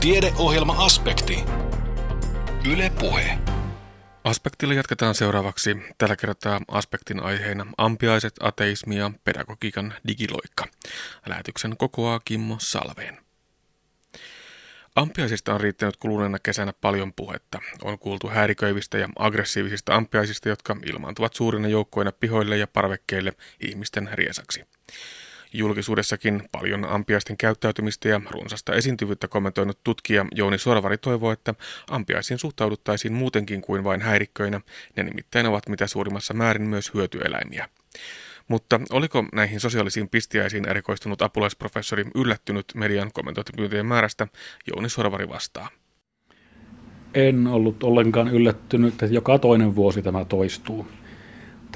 Tiedeohjelma-aspekti. Yle Puhe. Aspektilla jatketaan seuraavaksi. Tällä kertaa aspektin aiheena ampiaiset, ateismi ja pedagogiikan digiloikka. Lähetyksen kokoaa Kimmo Salveen. Ampiaisista on riittänyt kuluneena kesänä paljon puhetta. On kuultu häiriköivistä ja aggressiivisista ampiaisista, jotka ilmaantuvat suurina joukkoina pihoille ja parvekkeille ihmisten riesaksi. Julkisuudessakin paljon ampiaisten käyttäytymistä ja runsasta esiintyvyyttä kommentoinut tutkija Jouni Sorvari toivoo, että ampiaisiin suhtauduttaisiin muutenkin kuin vain häirikköinä. Ne nimittäin ovat mitä suurimmassa määrin myös hyötyeläimiä. Mutta oliko näihin sosiaalisiin pistiäisiin erikoistunut apulaisprofessori yllättynyt median kommentointipyyntöjen määrästä? Jouni Sorvari vastaa. En ollut ollenkaan yllättynyt, että joka toinen vuosi tämä toistuu.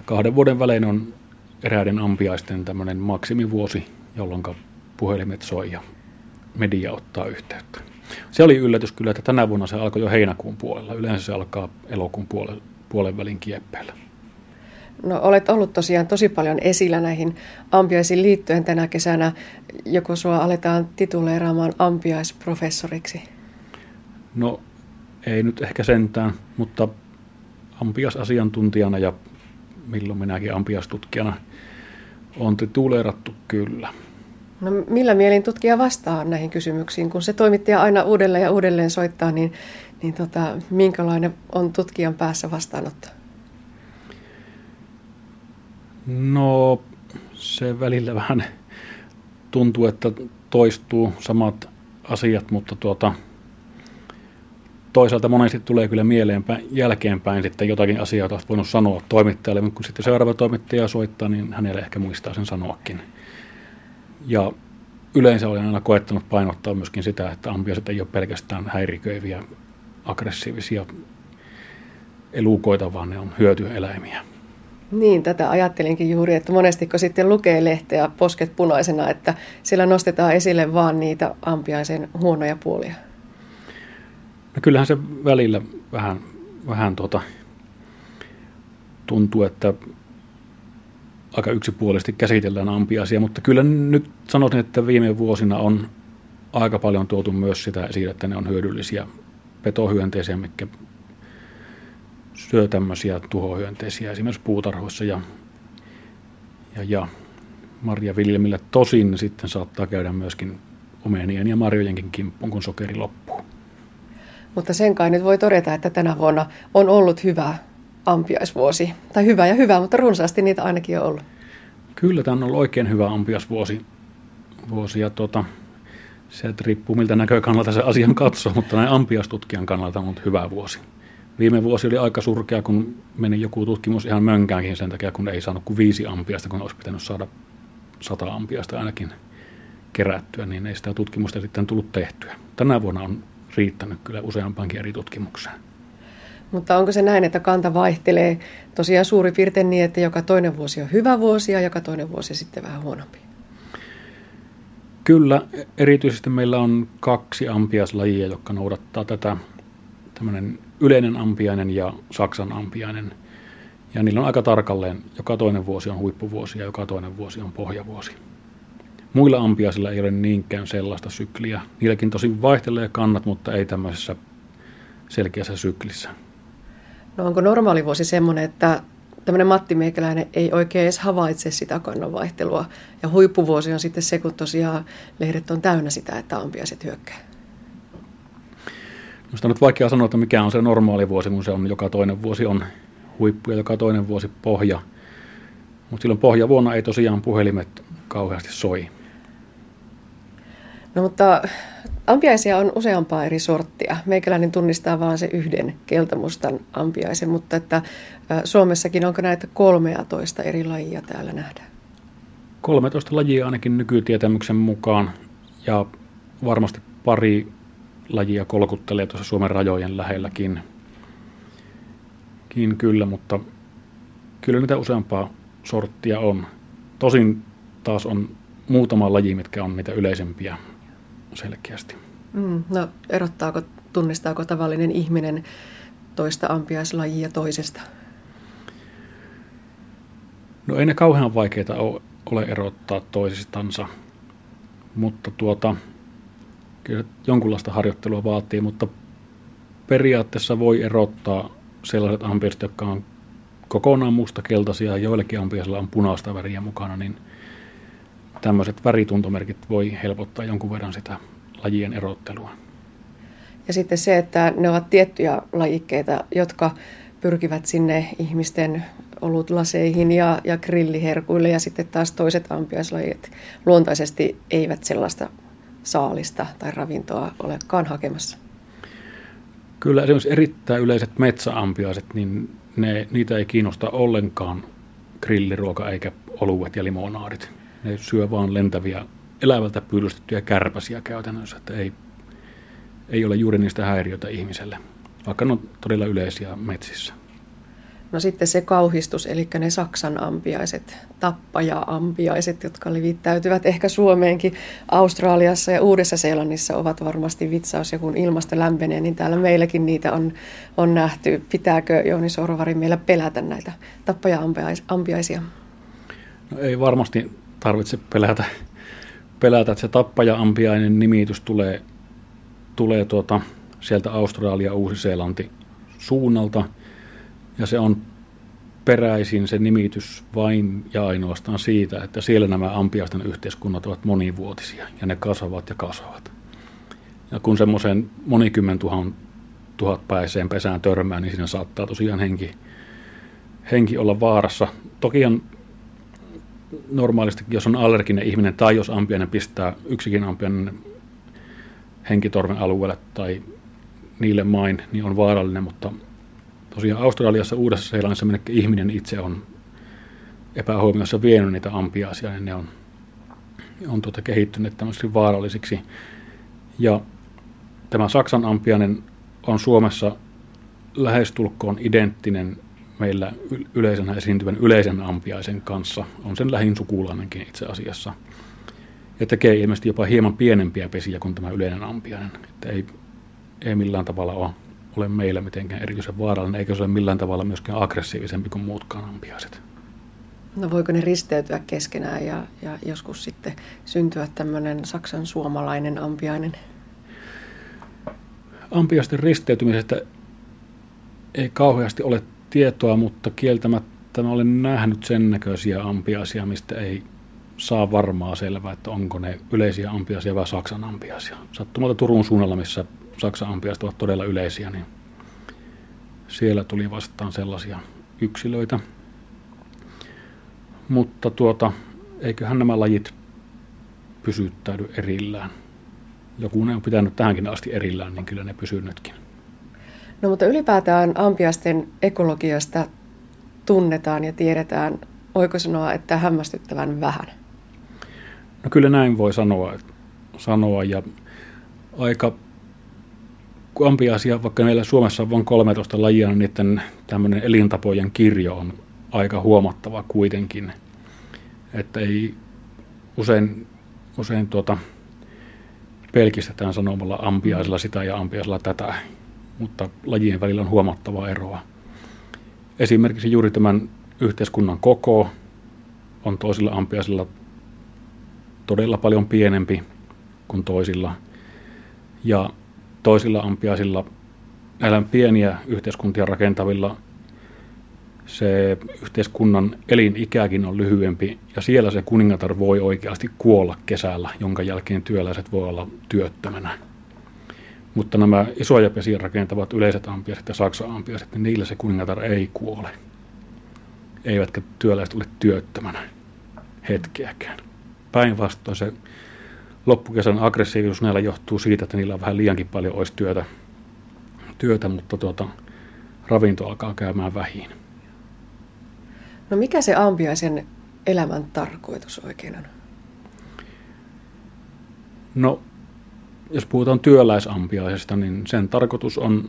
2 vuoden välein on eräiden ampiaisten tämmöinen maksimivuosi, jolloin puhelimet soi ja media ottaa yhteyttä. Se oli yllätys kyllä, että tänä vuonna se alkoi jo heinäkuun puolella. Yleensä se alkaa elokuun puolen välin kieppeillä. No, olet ollut tosiaan tosi paljon esillä näihin ampiaisiin liittyen tänä kesänä. Joko sua aletaan tituleeraamaan ampiaisprofessoriksi? No ei nyt ehkä sentään, mutta ampiasasiantuntijana ja milloin minäkin ampiaistutkijana on tituleerattu kyllä. No, millä mielin tutkija vastaa näihin kysymyksiin? Kun se toimittaja aina uudelleen ja uudelleen soittaa, niin minkälainen on tutkijan päässä vastaanotto? No, se välillä vähän tuntuu, että toistuu samat asiat, mutta toisaalta monesti tulee kyllä mieleen jälkeenpäin sitten jotakin asiaa, jota olet voinut sanoa toimittajalle, mutta kun sitten seuraava toimittaja soittaa, niin hänelle ehkä muistaa sen sanoakin. Ja yleensä olen aina koettanut painottaa myöskin sitä, että ampiaiset ei ole pelkästään häiriköiviä, aggressiivisia elukoita, vaan ne on hyötyeläimiä. Niin, tätä ajattelinkin juuri, että monestiko sitten lukee lehteä posket punaisena, että siellä nostetaan esille vaan niitä ampiaisen huonoja puolia. No kyllähän se välillä vähän tuntuu, että aika yksipuolisesti käsitellään ampiaisia, mutta kyllä nyt sanoisin, että viime vuosina on aika paljon tuotu myös sitä esille, että ne on hyödyllisiä petohyönteisiä, mitkä syö tämmöisiä tuhohyönteisiä esimerkiksi puutarhoissa ja marjaviljelmillä. Tosin sitten saattaa käydä myöskin omenien ja marjojenkin kimppuun, kun sokeri loppuu. Mutta sen kai nyt voi todeta, että tänä vuonna on ollut hyvä ampiaisvuosi. Tai hyvä ja hyvä, mutta runsaasti niitä ainakin on ollut. Kyllä, tämä on ollut oikein hyvä ampiaisvuosi. Se riippuu miltä näkökannalta se asian katsoo, mutta näin ampiaistutkijan kannalta on ollut hyvä vuosi. Viime vuosi oli aika surkea, kun meni joku tutkimus ihan mönkäänkin sen takia, kun ei saanut kuin 5 ampiaista, kun olisi pitänyt saada 100 ampiaista ainakin kerättyä, niin ei sitä tutkimusta sitten tullut tehtyä. Tänä vuonna on riittänyt kyllä useampaankin eri tutkimukseen. Mutta onko se näin, että kanta vaihtelee tosiaan suurin piirtein niin, että joka toinen vuosi on hyvä vuosi ja joka toinen vuosi sitten vähän huonompi? Kyllä, erityisesti meillä on 2 ampiaislajia, jotka noudattaa tätä, tämmöinen yleinen ampiainen ja Saksan ampiainen. Ja niillä on aika tarkalleen, joka toinen vuosi on huippuvuosi ja joka toinen vuosi on pohjavuosi. Muilla ampiaisilla ei ole niinkään sellaista sykliä. Niilläkin tosin vaihtelee kannat, mutta ei tämmöisessä selkeässä syklissä. No onko normaali vuosi semmoinen, että tämmöinen Matti Meikäläinen ei oikein edes havaitse sitä kannanvaihtelua? Ja huippuvuosi on sitten se, kun tosiaan lehdet on täynnä sitä, että ampiaiset hyökkää. Minusta on nyt vaikea sanoa, että mikä on se normaali vuosi, kun se on joka toinen vuosi on huippu ja joka toinen vuosi pohja. Mutta silloin pohjavuonna ei tosiaan puhelimet kauheasti soi. No mutta ampiaisia on useampaa eri sorttia. Meikäläinen tunnistaa vain se yhden keltamustan ampiaisen, mutta että Suomessakin onko näitä 13 eri lajia täällä nähdään? 13 lajia ainakin nykytietämyksen mukaan ja varmasti pari lajia kolkuttelee tuossa Suomen rajojen lähelläkin. Kyllä, mutta kyllä niitä useampaa sorttia on. Tosin taas on muutama laji, mitkä on niitä yleisempiä selkeästi. No tunnistaako tavallinen ihminen toista ampiaislajia toisesta? No ei ne kauhean vaikeita ole erottaa toisistansa, mutta kyllä jonkunlaista harjoittelua vaatii, mutta periaatteessa voi erottaa sellaiset ampiaiset, jotka on kokonaan mustakeltaisia ja joillekin ampiaisilla on punaista väriä mukana, niin tämmöiset värituntomerkit voi helpottaa jonkun verran sitä lajien erottelua. Ja sitten se, että ne ovat tiettyjä lajikkeita, jotka pyrkivät sinne ihmisten olutlaseihin ja grilliherkuille, ja sitten taas toiset ampiaislajit luontaisesti eivät sellaista saalista tai ravintoa olekaan hakemassa. Kyllä esimerkiksi erittäin yleiset metsäampiaiset, niin niitä ei kiinnosta ollenkaan grilliruoka eikä oluet ja limonaadit. Ne syö vaan lentäviä elävältä pyydystettyjä kärpäsiä käytännössä, että ei ole juuri niistä häiriötä ihmiselle, vaikka ne on todella yleisiä metsissä. No sitten se kauhistus, eli ne Saksan ampiaiset, tappaja-ampiaiset, jotka levittäytyvät ehkä Suomeenkin, Australiassa ja Uudessa-Seelannissa ovat varmasti vitsaus, ja kun ilmasto lämpenee, niin täällä meilläkin niitä on nähty. Pitääkö Jouni Sorvari meillä pelätä näitä tappaja-ampiaisia? No ei varmasti tarvitse pelätä, että se tappaja-ampiainen nimitys tulee sieltä Australia ja Uusi-Seelanti suunnalta. Ja se on peräisin se nimitys vain ja ainoastaan siitä, että siellä nämä ampiaisten yhteiskunnat ovat monivuotisia ja ne kasvavat ja kasvavat. Ja kun semmoiseen monikymmentuhatpäiseen pesään törmää, niin siinä saattaa tosiaan henki olla vaarassa. Toki on normaalisti, jos on allerginen ihminen tai jos ampiainen pistää yksikin ampiainen henkitorven alueelle tai niille main, niin on vaarallinen, mutta tosiaan Australiassa, Uudessa-Seelannissa minnekin ihminen itse on epähuomiossa vienyt niitä ampiaisia, niin ne on kehittyneet tämmöisiksi vaarallisiksi. Ja tämä Saksan ampiainen on Suomessa lähestulkoon identtinen meillä yleisenä esiintyvän yleisen ampiaisen kanssa. On sen lähin sukulainenkin itse asiassa. Ja tekee ilmeisesti jopa hieman pienempiä pesiä kuin tämä yleinen ampiainen. Että ei millään tavalla ole meillä mitenkään erityisen vaarallinen, eikä se ole millään tavalla myöskään aggressiivisempi kuin muutkaan ampiaiset. No voiko ne risteytyä keskenään ja joskus sitten syntyä tämmöinen Saksan suomalainen ampiainen? Ampiaisten risteytymisestä ei kauheasti ole tietoa, mutta kieltämättä mä olen nähnyt sen näköisiä ampiaisia, mistä ei saa varmaa selvää, että onko ne yleisiä ampiaisia vai Saksan ampiaisia. Sattumalta Turun suunnalla, missä Saksan ampiaiset ovat todella yleisiä, niin siellä tuli vastaan sellaisia yksilöitä. Mutta eiköhän nämä lajit pysyttäydy erillään. Joku ne on pitänyt tähänkin asti erillään, niin kyllä ne pysyy nytkin. No mutta ylipäätään ampiaisten ekologiasta tunnetaan ja tiedetään, voiko sanoa, että hämmästyttävän vähän? No kyllä näin voi sanoa ja aika ampiaisia, vaikka meillä Suomessa on vain 13 lajia, niin niiden tämmöinen elintapojen kirjo on aika huomattava kuitenkin. Että ei usein pelkistetään sanomalla ampiaisilla sitä ja ampiaisilla tätä, mutta lajien välillä on huomattavaa eroa. Esimerkiksi juuri tämän yhteiskunnan koko on toisilla ampiaisilla todella paljon pienempi kuin toisilla. Ja toisilla ampiaisilla, näillä pieniä yhteiskuntia rakentavilla, se yhteiskunnan elinikäkin on lyhyempi. Ja siellä se kuningatar voi oikeasti kuolla kesällä, jonka jälkeen työläiset voi olla työttömänä. Mutta nämä isoja pesiä rakentavat yleiset ampiaiset ja Saksan ampiaiset, niin niillä se kuningatar ei kuole. Eivätkä työläiset ole työttömänä hetkeäkään. Päinvastoin se loppukesän aggressiivisuus näillä johtuu siitä, että niillä on vähän liiankin paljon olisi työtä, mutta ravinto alkaa käymään vähiin. No mikä se ampiaisen elämän tarkoitus oikein on? No jos puhutaan työläisampiaisesta, niin sen tarkoitus on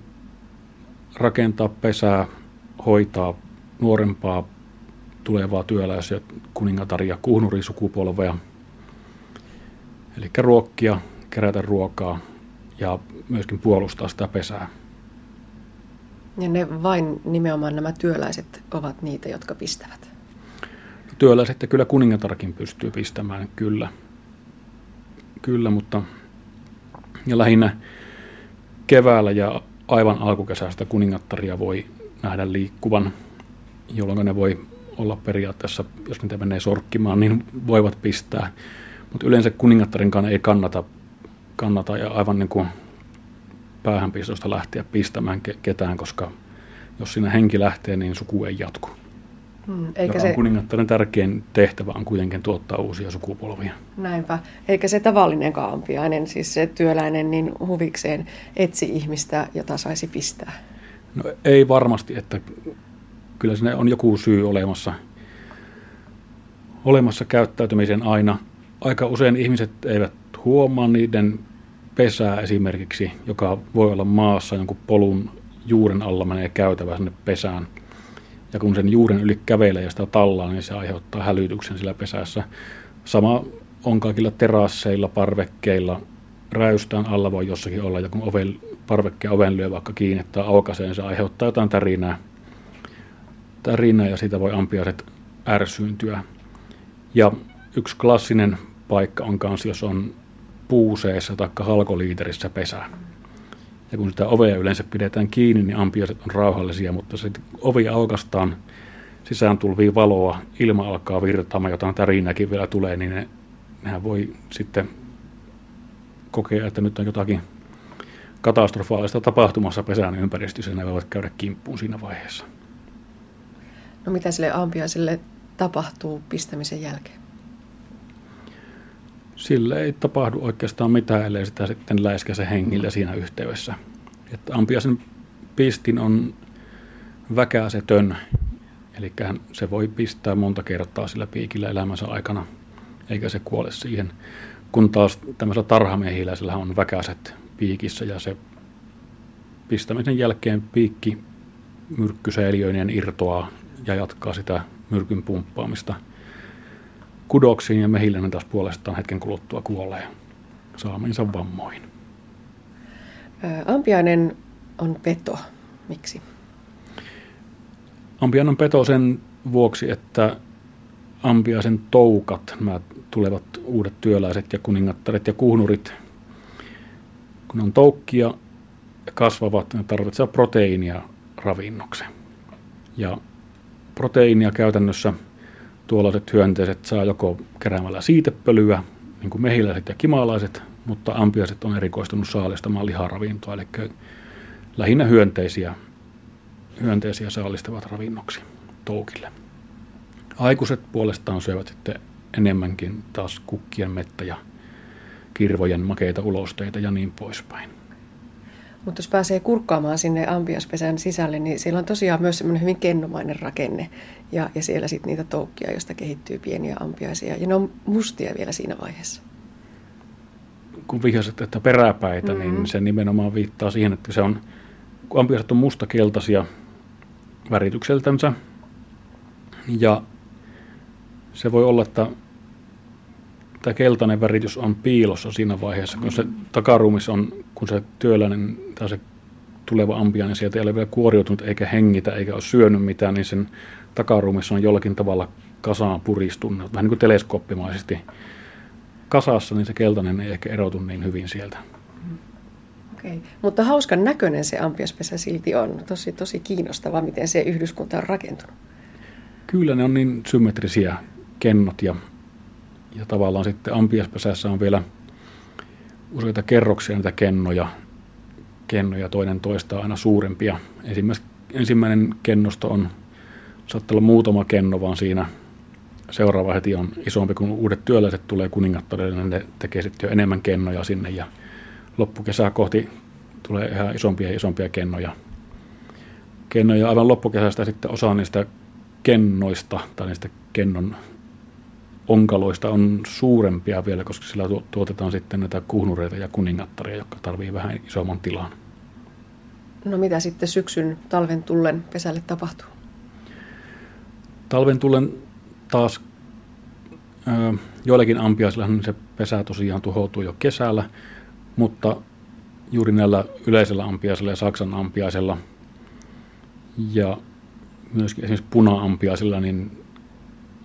rakentaa pesää, hoitaa nuorempaa tulevaa työläis- ja kuningatar- kuhnurisukupolvea. Eli ruokkia, kerätä ruokaa ja myöskin puolustaa sitä pesää. Ja ne vain nimenomaan nämä työläiset ovat niitä, jotka pistävät? Työläiset ja kyllä kuningatarkin pystyy pistämään, kyllä. Kyllä, mutta ja lähinnä keväällä ja aivan alkukesästä kuningattaria voi nähdä liikkuvan, jolloin ne voi olla periaatteessa, jos niitä menee sorkkimaan, niin voivat pistää. Mutta yleensä kuningattarinkaan ei kannata ja aivan niin kuin päähänpistosta lähteä pistämään ketään, koska jos siinä henki lähtee, niin suku ei jatku. Eikä se... Kuningattaren tärkein tehtävä on kuitenkin tuottaa uusia sukupolvia. Näinpä. Eikä se tavallinen kaampiainen, siis se työläinen, niin huvikseen etsi ihmistä, jota saisi pistää. No ei varmasti, että kyllä siinä on joku syy olemassa käyttäytymiseen aina. Aika usein ihmiset eivät huomaa niiden pesää esimerkiksi, joka voi olla maassa jonkun polun juuren alla menee käytävä sinne pesään. Ja kun sen juuren yli kävelee ja sitä tallaa, niin se aiheuttaa hälytyksen sillä pesässä. Sama on kaikilla terasseilla, parvekkeilla. Räystään alla voi jossakin olla joku parvekkeen oven lyö vaikka kiinni tai aukaisee, niin se aiheuttaa jotain tärinää ja siitä voi ampiaiset ärsyyntyä. Ja yksi klassinen paikka on kanssa, jos on puuseessa tai halkoliiterissä pesää. Ja kun sitä ovea yleensä pidetään kiinni, niin ampiaiset on rauhallisia, mutta sitten ovi aukaistaan, sisään tulvii valoa, ilma alkaa virtaamaan, jotain tärinääkin vielä tulee, niin nehän voi sitten kokea, että nyt on jotakin katastrofaalista tapahtumassa pesään ympäristössä, ja ne voivat käydä kimppuun siinä vaiheessa. No mitä sille ampiaiselle tapahtuu pistämisen jälkeen? Sille ei tapahdu oikeastaan mitään, ellei sitä sitten läiskäse hengillä siinä yhteydessä. Että ampiaisen pistin on väkäsetön, eli se voi pistää monta kertaa sillä piikillä elämänsä aikana, eikä se kuole siihen. Kun taas tämmöisellä tarhamiehiläisellä on väkäset piikissä ja se pistämisen jälkeen piikki myrkkysäiliöineen irtoaa ja jatkaa sitä myrkyn pumppaamista kudoksiin, ja mehiläinen taas puolestaan hetken kuluttua kuolee saamiinsa vammoihin. Ampiainen on peto. Miksi? Ampiainen on peto sen vuoksi, että ampiaisen toukat, nämä tulevat uudet työläiset ja kuningattaret ja kuhnurit, kun on toukkia ja kasvavat, ne tarvitsevat proteiinia ravinnokseen. Ja proteiinia käytännössä tuollaiset hyönteiset saa joko keräämällä siitepölyä, niin kuin mehiläiset ja kimalaiset, mutta ampiaiset on erikoistunut saalistamaan liharavintoa, eli lähinnä hyönteisiä saalistavat ravinnoksi toukille. Aikuiset puolestaan syövät sitten enemmänkin taas kukkien mettä ja kirvojen makeita ulosteita ja niin poispäin. Mutta jos pääsee kurkkaamaan sinne ampiaispesän sisälle, niin siellä on tosiaan myös semmoinen hyvin kennomainen rakenne. Ja siellä sitten niitä toukkia, joista kehittyy pieniä ampiaisia. Ja ne on mustia vielä siinä vaiheessa. Kun vihjasit, että peräpäitä, niin se nimenomaan viittaa siihen, että se on, kun ampiaiset on mustakeltaisia väritykseltänsä. Ja se voi olla, että tämä keltainen väritys on piilossa siinä vaiheessa, kun se takaruumissa on, kun se työläinen tai se tuleva ampiainen, niin sieltä ei ole vielä kuoriutunut eikä hengitä eikä ole syönyt mitään, niin sen takaruumissa on jollakin tavalla kasaan puristunut, vähän niin kuin teleskooppimaisesti kasassa, niin se keltainen ei ehkä erotu niin hyvin sieltä. Okei. Mutta hauskan näköinen se ampiaispesä silti on. Tosi kiinnostavaa, miten se yhdyskunta on rakentunut. Kyllä ne on niin symmetrisiä kennot ja tavallaan sitten ampiaispesässä on vielä useita kerroksia niitä kennoja toinen toistaa aina suurempia. Ensimmäinen kennosto on, saattaa olla muutama kenno, vaan siinä seuraava heti on isompi, kun uudet työläiset tulee kuningattarille, niin ne tekee sitten jo enemmän kennoja sinne ja loppukesää kohti tulee ihan isompia ja isompia kennoja. Kennoja aivan loppukesästä sitten osa niistä kennoista tai niistä kennon onkaloista on suurempia vielä, koska sillä tuotetaan sitten näitä kuhnureita ja kuningattaria, jotka tarvii vähän isomman tilan. No mitä sitten syksyn talven tullen pesälle tapahtuu? Talven tullen taas joillakin ampiaisillahan se pesä tosiaan tuhoutuu jo kesällä, mutta juuri näillä yleisellä ampiaisella ja Saksan ampiaisella ja myöskin esimerkiksi puna-ampiaisilla, niin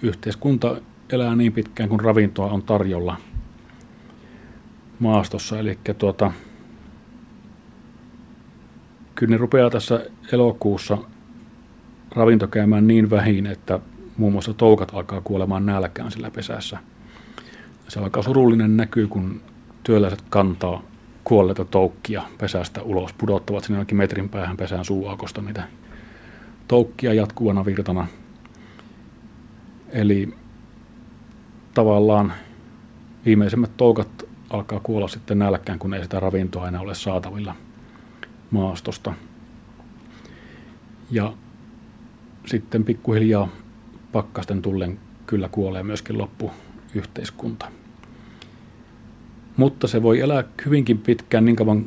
yhteiskunta elää niin pitkään, kun ravintoa on tarjolla maastossa. Eli Kyllä ne rupeaa tässä elokuussa ravinto käymään niin vähin, että muun muassa toukat alkaa kuolemaan nälkään sillä pesässä. Se alkaa surullinen näky, kun työläiset kantaa kuolleita toukkia pesästä ulos, pudottavat sinne jonkin metrin päähän pesään suuaukosta niitä toukkia jatkuvana virtana. Eli tavallaan viimeisemmät toukat alkaa kuolla sitten nälkään, kun ei sitä ravintoa enää ole saatavilla maastosta. Ja sitten pikkuhiljaa pakkasten tullen kyllä kuolee myöskin loppuyhteiskunta. Mutta se voi elää hyvinkin pitkään niin kauan,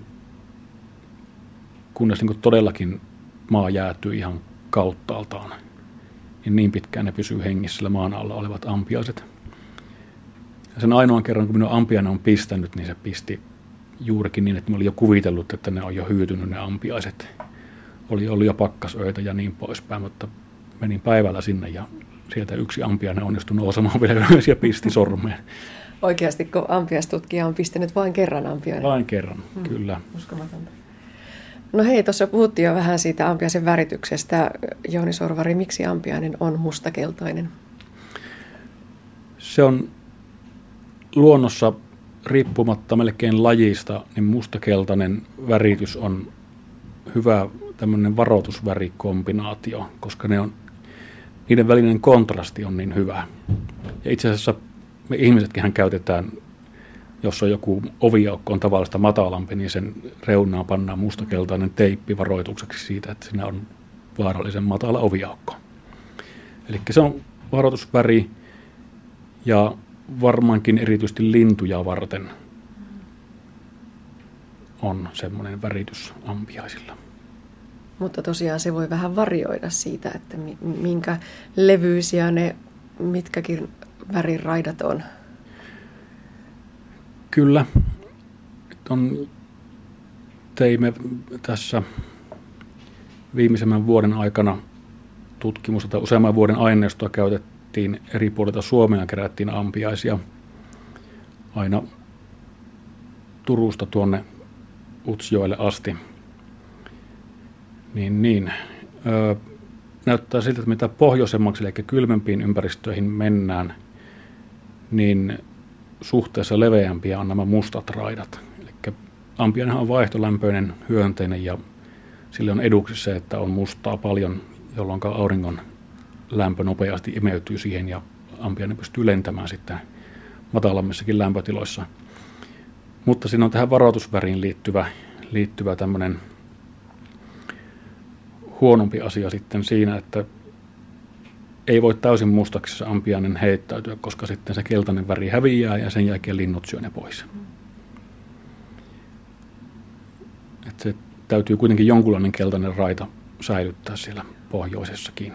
kunnes niin todellakin maa jäätyy ihan kauttaaltaan. Niin pitkään ne pysyy hengissä, sillä maan alla olevat ampiaiset. Ja sen ainoan kerran, kun minua ampiainen on pistänyt, niin se pisti juurikin niin, että minä olin jo kuvitellut, että ne on jo hyytynyt ne ampiaiset. Oli ollut jo pakkasöitä ja niin poispäin, mutta menin päivällä sinne ja sieltä yksi ampiainen onnistui nousemaan vielä ylös ja pisti sormeen. Oikeasti, kun ampiaistutkija on pistänyt vain kerran ampiainen? Vain kerran, kyllä. Uskomatonta. No hei, tuossa puhuttiin jo vähän siitä ampiaisen värityksestä. Jouni Sorvari, miksi ampiainen on mustakeltainen? Se on luonnossa riippumatta melkein lajista, niin mustakeltainen väritys on hyvä tämmöinen varoitusvärikombinaatio, koska niiden välinen kontrasti on niin hyvä. Ja itse asiassa me ihmisetkinhän käytetään, jos on joku oviaukko on tavallista matalampi, niin sen reunaan pannaan mustakeltainen teippi varoitukseksi siitä, että siinä on vaarallisen matala oviaukko. Eli se on varoitusväri ja varmaankin erityisesti lintuja varten on semmoinen väritys ampiaisilla. Mutta tosiaan se voi vähän varioida siitä, että minkä levyisiä ne mitkäkin väriraidat on. Kyllä. Teimme tässä viimeisemmän vuoden aikana tutkimusta tai useamman vuoden aineistoa käytettiin eri puolilta Suomea, kerättiin ampiaisia aina Turusta tuonne Utsjoelle asti. Näyttää siltä, että mitä pohjoisemmaksi, eli kylmempiin ympäristöihin mennään, niin suhteessa leveämpiä on nämä mustat raidat. Eli ampiainenhan on vaihtolämpöinen hyönteinen ja sille on eduksi se, että on mustaa paljon, jolloin auringon lämpö nopeasti imeytyy siihen ja ampiainen pystyy lentämään sitten matalammissakin lämpötiloissa. Mutta siinä on tähän varoitusväriin liittyvä tämmöinen huonompi asia sitten siinä, että ei voi täysin mustaksessa ampiainen heittäytyä, koska sitten se keltainen väri häviää ja sen jälkeen linnut syö ne pois. Et se täytyy kuitenkin jonkunlainen keltainen raita säilyttää siellä pohjoisessakin.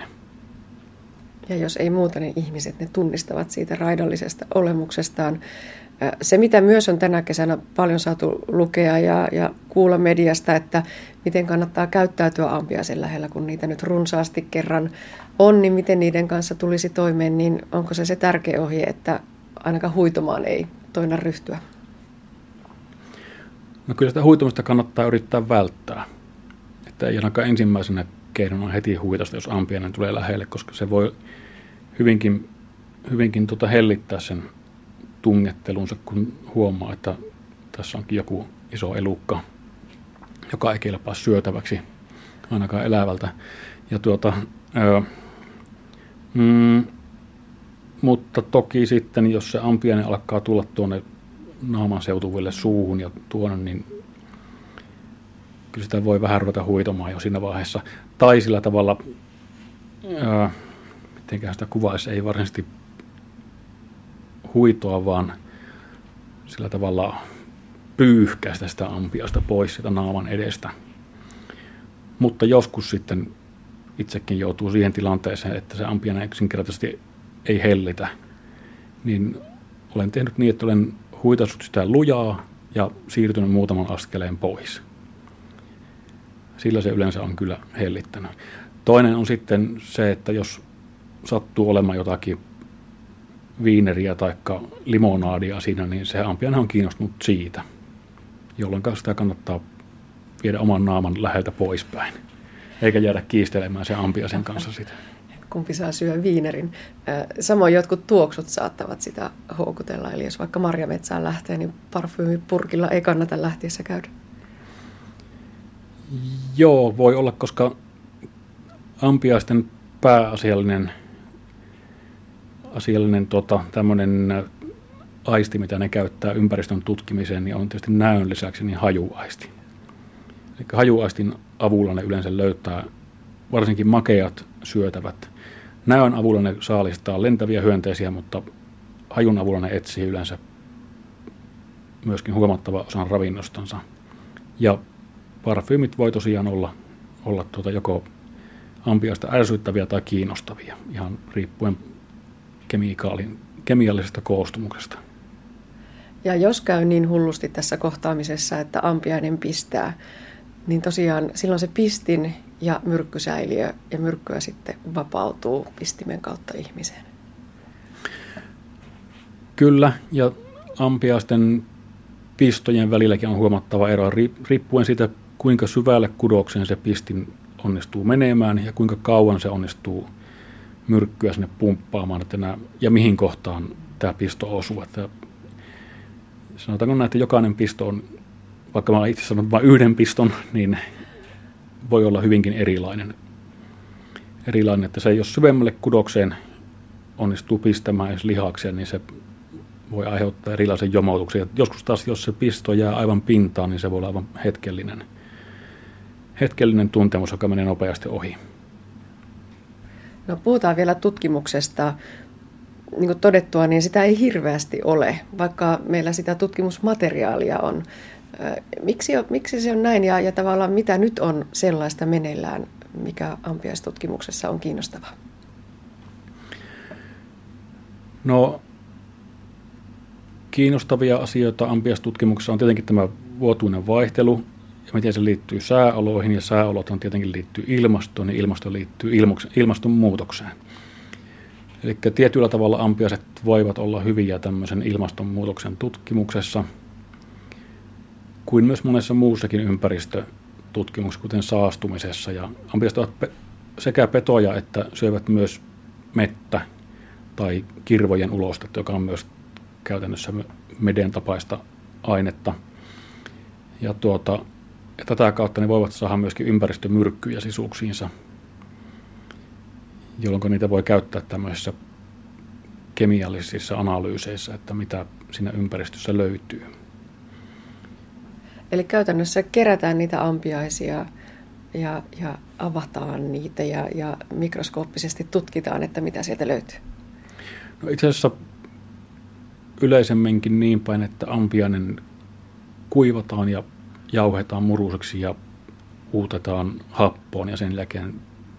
Ja jos ei muuta, niin ihmiset ne tunnistavat siitä raidallisesta olemuksestaan. Se, mitä myös on tänä kesänä paljon saatu lukea ja kuulla mediasta, että miten kannattaa käyttäytyä ampiaisen lähellä, kun niitä nyt runsaasti kerran on, niin miten niiden kanssa tulisi toimeen, niin onko se tärkeä ohje, että ainakaan huitomaan ei toina ryhtyä? No kyllä sitä huitomista kannattaa yrittää välttää. Että ei ainakaan ensimmäisenä keinona heti huitosta, jos ampiainen tulee lähelle, koska se voi hyvinkin hellittää sen tungettelunsa, kun huomaa, että tässä onkin joku iso elukka, joka ei kelpaa syötäväksi ainakaan elävältä. Ja mutta toki sitten, jos se ampiainen alkaa tulla tuonne naaman seutuville suuhun ja tuonne, niin kyllä sitä voi vähän ruveta huitomaan jo siinä vaiheessa. Tai sillä tavalla, mitenkään sitä kuvaisi, ei varsinaisesti huitoa, vaan sillä tavalla pyyhkäistä sitä ampiasta pois sitä naaman edestä. Mutta joskus sitten itsekin joutuu siihen tilanteeseen, että se ampiainen yksinkertaisesti ei hellitä. Niin olen tehnyt niin, että olen huitassut sitä lujaa ja siirtynyt muutaman askeleen pois. Sillä se yleensä on kyllä hellittänyt. Toinen on sitten se, että jos sattuu olemaan jotakin viineriä tai limonaadia siinä, niin se ampiainen on kiinnostunut siitä, jolloin sitä kannattaa viedä oman naaman läheltä poispäin, eikä jäädä kiistelemään se ampiaisen kanssa sitä. Kumpi saa syödä viinerin. Samoin jotkut tuoksut saattavat sitä houkutella, eli jos vaikka marjametsään lähtee, niin parfyymipurkilla ei kannata lähtiessä käydä. Joo, voi olla, koska ampiaisten pääasiallinen tämmöinen aisti, mitä ne käyttää ympäristön tutkimiseen, niin on tietysti näön lisäksi niin hajuaisti. Eli hajuaistin avulla ne yleensä löytää varsinkin makeat syötävät. Näön avulla ne saalistaa lentäviä hyönteisiä, mutta hajun avulla ne etsii yleensä myöskin huomattavan osan ravinnostansa. Ja parfyymit voi tosiaan olla joko ampiaista ärsyttäviä tai kiinnostavia, ihan riippuen kemiallisesta koostumuksesta. Ja jos käy niin hullusti tässä kohtaamisessa, että ampiainen pistää, niin tosiaan silloin se pistin ja myrkkysäiliö ja myrkkyä sitten vapautuu pistimen kautta ihmiseen. Kyllä, ja ampiaisten pistojen välilläkin on huomattava ero, riippuen siitä, kuinka syvälle kudokseen se pistin onnistuu menemään ja kuinka kauan se onnistuu myrkkyä sinne pumppaamaan, että ja mihin kohtaan tämä pisto osuu. Että sanotaanko näin, että jokainen pisto on, vaikka mä olen itse sanonut vain yhden piston, niin voi olla hyvinkin erilainen, että se jos syvemmälle kudokseen onnistuu pistämään edes lihakseen, niin se voi aiheuttaa erilaisen jomoutuksen. Ja joskus taas, jos se pisto jää aivan pintaan, niin se voi olla aivan hetkellinen tuntemus, joka menee nopeasti ohi. No, puhutaan vielä tutkimuksesta. Niin kuin todettua, niin sitä ei hirveästi ole, vaikka meillä sitä tutkimusmateriaalia on. Miksi se on näin ja tavallaan mitä nyt on sellaista meneillään, mikä ampiaistutkimuksessa on kiinnostavaa? No, kiinnostavia asioita ampiaistutkimuksessa on tietenkin tämä vuotuinen vaihtelu ja miten se liittyy sääoloihin, ja sääolot on tietenkin liittyy ilmastoon ja ilmasto liittyy ilmastonmuutokseen. Eli tietyllä tavalla ampiaiset voivat olla hyviä tämmöisen ilmastonmuutoksen tutkimuksessa kuin myös monessa muussakin ympäristötutkimuksessa, kuten saastumisessa. Ja ampiaiset ovat sekä petoja että syövät myös mettä tai kirvojen ulostetta, joka on myös käytännössä meden tapaista ainetta. Ja tätä kautta ne voivat saada myöskin ympäristömyrkkyjä sisuksiinsa, jolloin niitä voi käyttää tämmöisissä kemiallisissa analyyseissä, että mitä siinä ympäristössä löytyy. Eli käytännössä kerätään niitä ampiaisia ja avataan niitä ja mikroskooppisesti tutkitaan, että mitä sieltä löytyy. No, itse asiassa yleisemminkin niin päin, että ampiainen kuivataan ja jauhetaan muruseksi ja uutetaan happoon ja sen jälkeen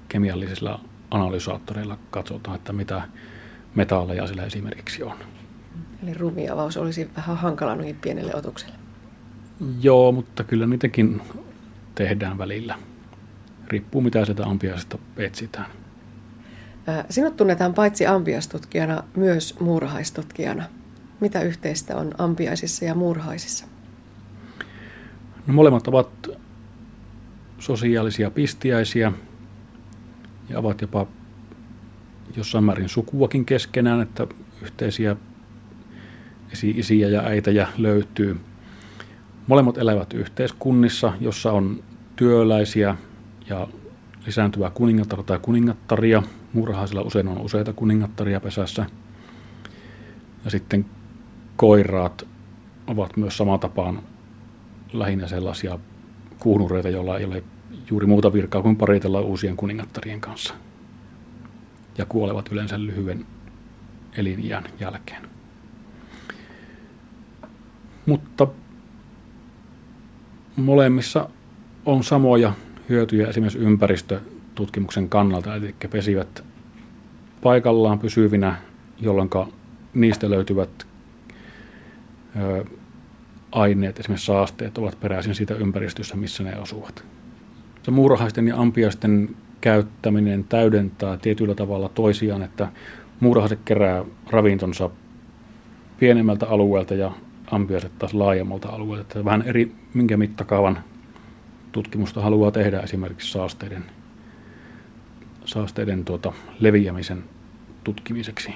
kemiallisilla analysaattoreilla katsotaan, että mitä metalleja sillä esimerkiksi on. Eli ruumiinavaus olisi vähän hankala noin pienelle otukselle. Joo, mutta kyllä niitäkin tehdään välillä. Riippuu mitä sieltä ampiaisesta etsitään. Sinut tunnetaan paitsi ampiaistutkijana myös muurahaistutkijana. Mitä yhteistä on ampiaisissa ja muurahaisissa? No, molemmat ovat sosiaalisia pistiäisiä ja ovat jopa jossain määrin sukuakin keskenään, että yhteisiä esi-isiä ja äitejä löytyy. Molemmat elävät yhteiskunnissa, jossa on työläisiä ja lisääntyvää kuningatarta tai kuningattaria. Muurahaisilla usein on useita kuningattaria pesässä. Ja sitten koiraat ovat myös samaan tapaan lähinnä sellaisia kuhnureita, joilla ei ole juuri muuta virkaa kuin paritella uusien kuningattarien kanssa. Ja kuolevat yleensä lyhyen eliniän jälkeen. Mutta molemmissa on samoja hyötyjä esimerkiksi ympäristötutkimuksen kannalta, eli pesivät paikallaan pysyvinä, jolloin niistä löytyvät aineet, esimerkiksi saasteet, ovat peräisin siitä ympäristössä, missä ne osuvat. Muurahaisten ja ampiaisten käyttäminen täydentää tietyllä tavalla toisiaan, että muurahaiset kerää ravintonsa pienemmältä alueelta ja ampiaiset taas laajemmalta alueelta. Vähän minkä mittakaavan tutkimusta haluaa tehdä esimerkiksi saasteiden leviämisen tutkimiseksi.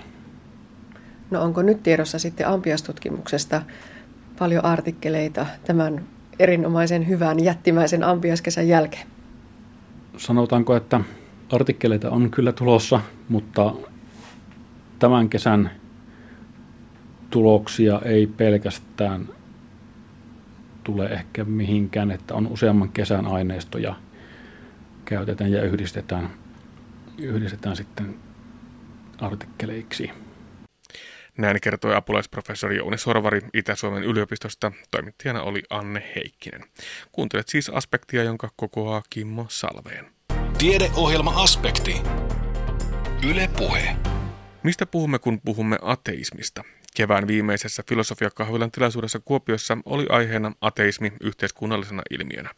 No onko nyt tiedossa sitten ampiastutkimuksesta paljon artikkeleita tämän erinomaisen hyvän jättimäisen ampiaskesän jälkeen? Sanotaanko, että artikkeleita on kyllä tulossa, mutta tämän kesän tuloksia ei pelkästään tule ehkä mihinkään, että on useamman kesän aineistoja käytetään ja yhdistetään sitten artikkeleiksi. Näin kertoi apulaisprofessori Jouni Sorvari Itä-Suomen yliopistosta. Toimittajana oli Anne Heikkinen. Kuuntelet siis Aspektia, jonka kokoaa Kimmo Salveen. Tiedeohjelma Aspekti. Yle Puhe. Mistä puhumme, kun puhumme ateismista? Kevään viimeisessä Filosofiakahvilan tilaisuudessa Kuopiossa oli aiheena ateismi yhteiskunnallisena ilmiönä.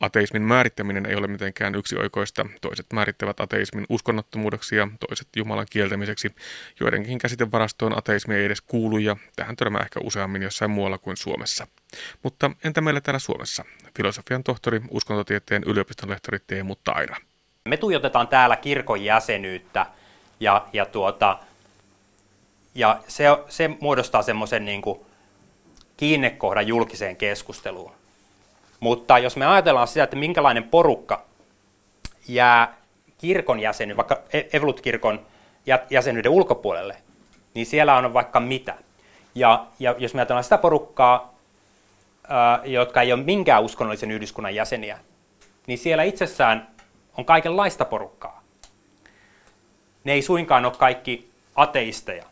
Ateismin määrittäminen ei ole mitenkään yksioikoista. Toiset määrittävät ateismin uskonnottomuudeksi ja toiset Jumalan kieltämiseksi. Joidenkin käsitevarastoon ateismi ei edes kuulu ja tähän törmää ehkä useammin jossain muualla kuin Suomessa. Mutta entä meillä täällä Suomessa? Filosofian tohtori, uskontotieteen yliopistonlehtori Teemu Taira. Me tuijotetaan täällä kirkon jäsenyyttä ja se muodostaa semmoisen niin kuin kiinnekohdan julkiseen keskusteluun. Mutta jos me ajatellaan sitä, että minkälainen porukka jää kirkon jäsenyyden, vaikka Evolut-kirkon jäsenyyden ulkopuolelle, niin siellä on vaikka mitä. Ja jos me ajatellaan sitä porukkaa, jotka ei ole minkään uskonnollisen yhdyskunnan jäseniä, niin siellä itsessään on kaikenlaista porukkaa. Ne ei suinkaan ole kaikki ateisteja,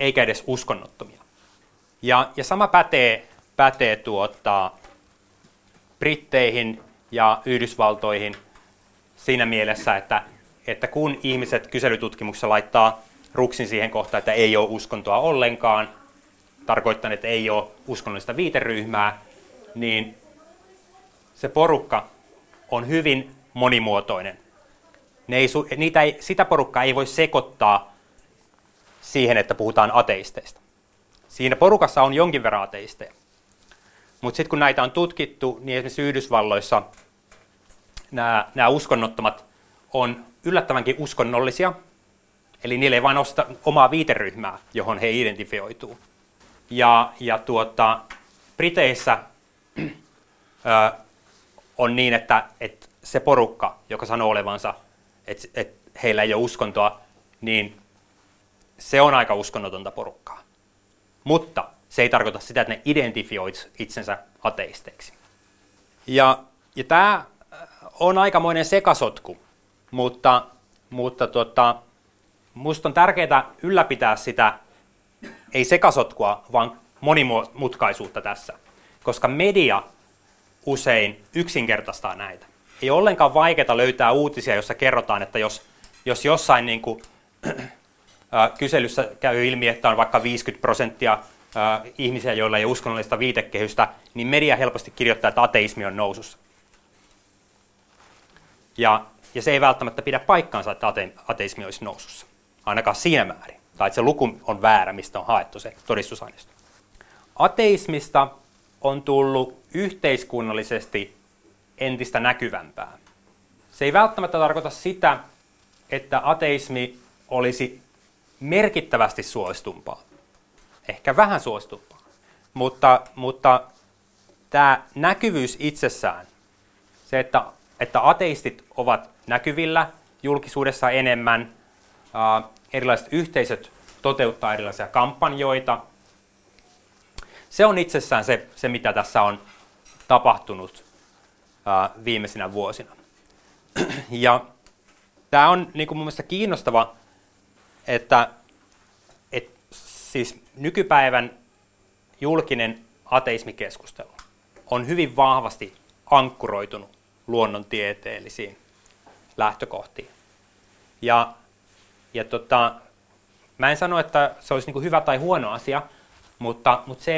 eikä edes uskonnottomia. Ja sama pätee Britteihin ja Yhdysvaltoihin siinä mielessä, että kun ihmiset kyselytutkimuksessa laittaa ruksin siihen kohtaan, että ei ole uskontoa ollenkaan, tarkoittaa, että ei ole uskonnollista viiteryhmää, niin se porukka on hyvin monimuotoinen. Sitä porukkaa ei voi sekoittaa siihen, että puhutaan ateisteista. Siinä porukassa on jonkin verran ateisteja. Mutta sitten kun näitä on tutkittu, niin esimerkiksi Yhdysvalloissa nämä uskonnottomat on yllättävänkin uskonnollisia. Eli niillä ei vain ole omaa viiteryhmää, johon he identifioituu. Ja Briteissä on niin, että se porukka, joka sanoo olevansa, että heillä ei ole uskontoa, niin se on aika uskonnotonta porukkaa. Mutta se ei tarkoita sitä, että ne identifioit itsensä ateisteiksi. Ja tämä on aikamoinen sekasotku, mutta musta on tärkeää ylläpitää sitä, ei sekasotkua, vaan monimutkaisuutta tässä, koska media usein yksinkertaistaa näitä. Ei ole ollenkaan vaikeaa löytää uutisia, jossa kerrotaan, että jos jossain niin kuin, kyselyssä käy ilmi, että on vaikka 50% ihmisiä, joilla ei ole uskonnollista viitekehystä, niin media helposti kirjoittaa, että ateismi on nousussa. Ja se ei välttämättä pidä paikkaansa, että ateismi olisi nousussa, ainakaan siinä määrin. Tai että se luku on väärä, mistä on haettu se todistusaineisto. Ateismista on tullut yhteiskunnallisesti entistä näkyvämpää. Se ei välttämättä tarkoita sitä, että ateismi olisi merkittävästi suositumpaa. Ehkä vähän suostumpaa, mutta tämä näkyvyys itsessään, se että ateistit ovat näkyvillä julkisuudessa enemmän, erilaiset yhteisöt toteuttaa erilaisia kampanjoita, se on itsessään se mitä tässä on tapahtunut viimeisinä vuosina. Ja tämä on niin kuin mun mielestä kiinnostava, että siis nykypäivän julkinen ateismikeskustelu on hyvin vahvasti ankkuroitunut luonnontieteellisiin lähtökohtiin. Ja mä en sano, että se olisi niinku hyvä tai huono asia, mutta se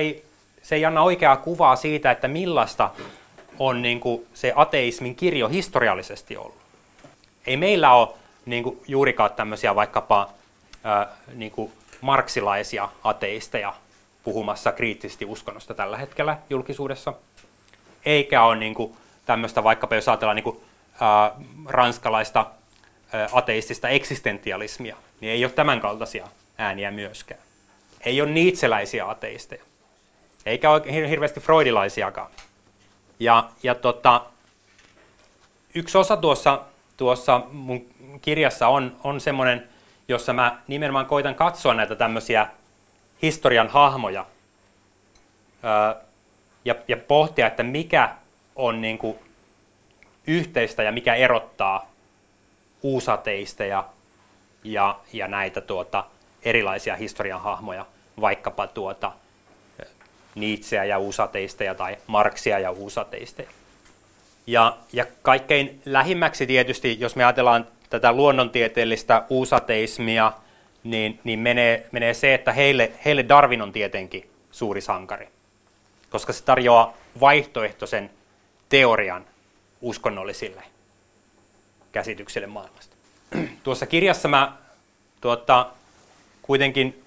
ei anna oikeaa kuvaa siitä, että millaista on niinku se ateismin kirjo historiallisesti ollut. Ei meillä ole niinku juurikaan tämmöisiä vaikkapa niinku marksilaisia ateisteja puhumassa kriittisesti uskonnosta tällä hetkellä julkisuudessa. eikä ole niin kuin tämmöistä, vaikkapa jos ajatellaan niin kuin, ranskalaista ateistista eksistentialismia, niin ei ole tämän kaltaisia ääniä myöskään. Ei ole niitseläisiä ateisteja, eikä ole hirveästi freudilaisiakaan. Ja yksi osa tuossa mun kirjassa on semmoinen, jossa mä nimenomaan koitan katsoa näitä tämmöisiä historian hahmoja ja pohtia, että mikä on niin kuin yhteistä ja mikä erottaa uusateisteja ja näitä erilaisia historian hahmoja, vaikkapa Nietzscheä ja uusateisteja tai Marxia ja uusateisteja. Ja kaikkein lähimmäksi tietysti, jos me ajatellaan tätä luonnontieteellistä uusateismia, niin menee se, että heille Darwin on tietenkin suuri sankari, koska se tarjoaa vaihtoehtoisen teorian uskonnollisille käsityksille maailmasta. Tuossa kirjassa mä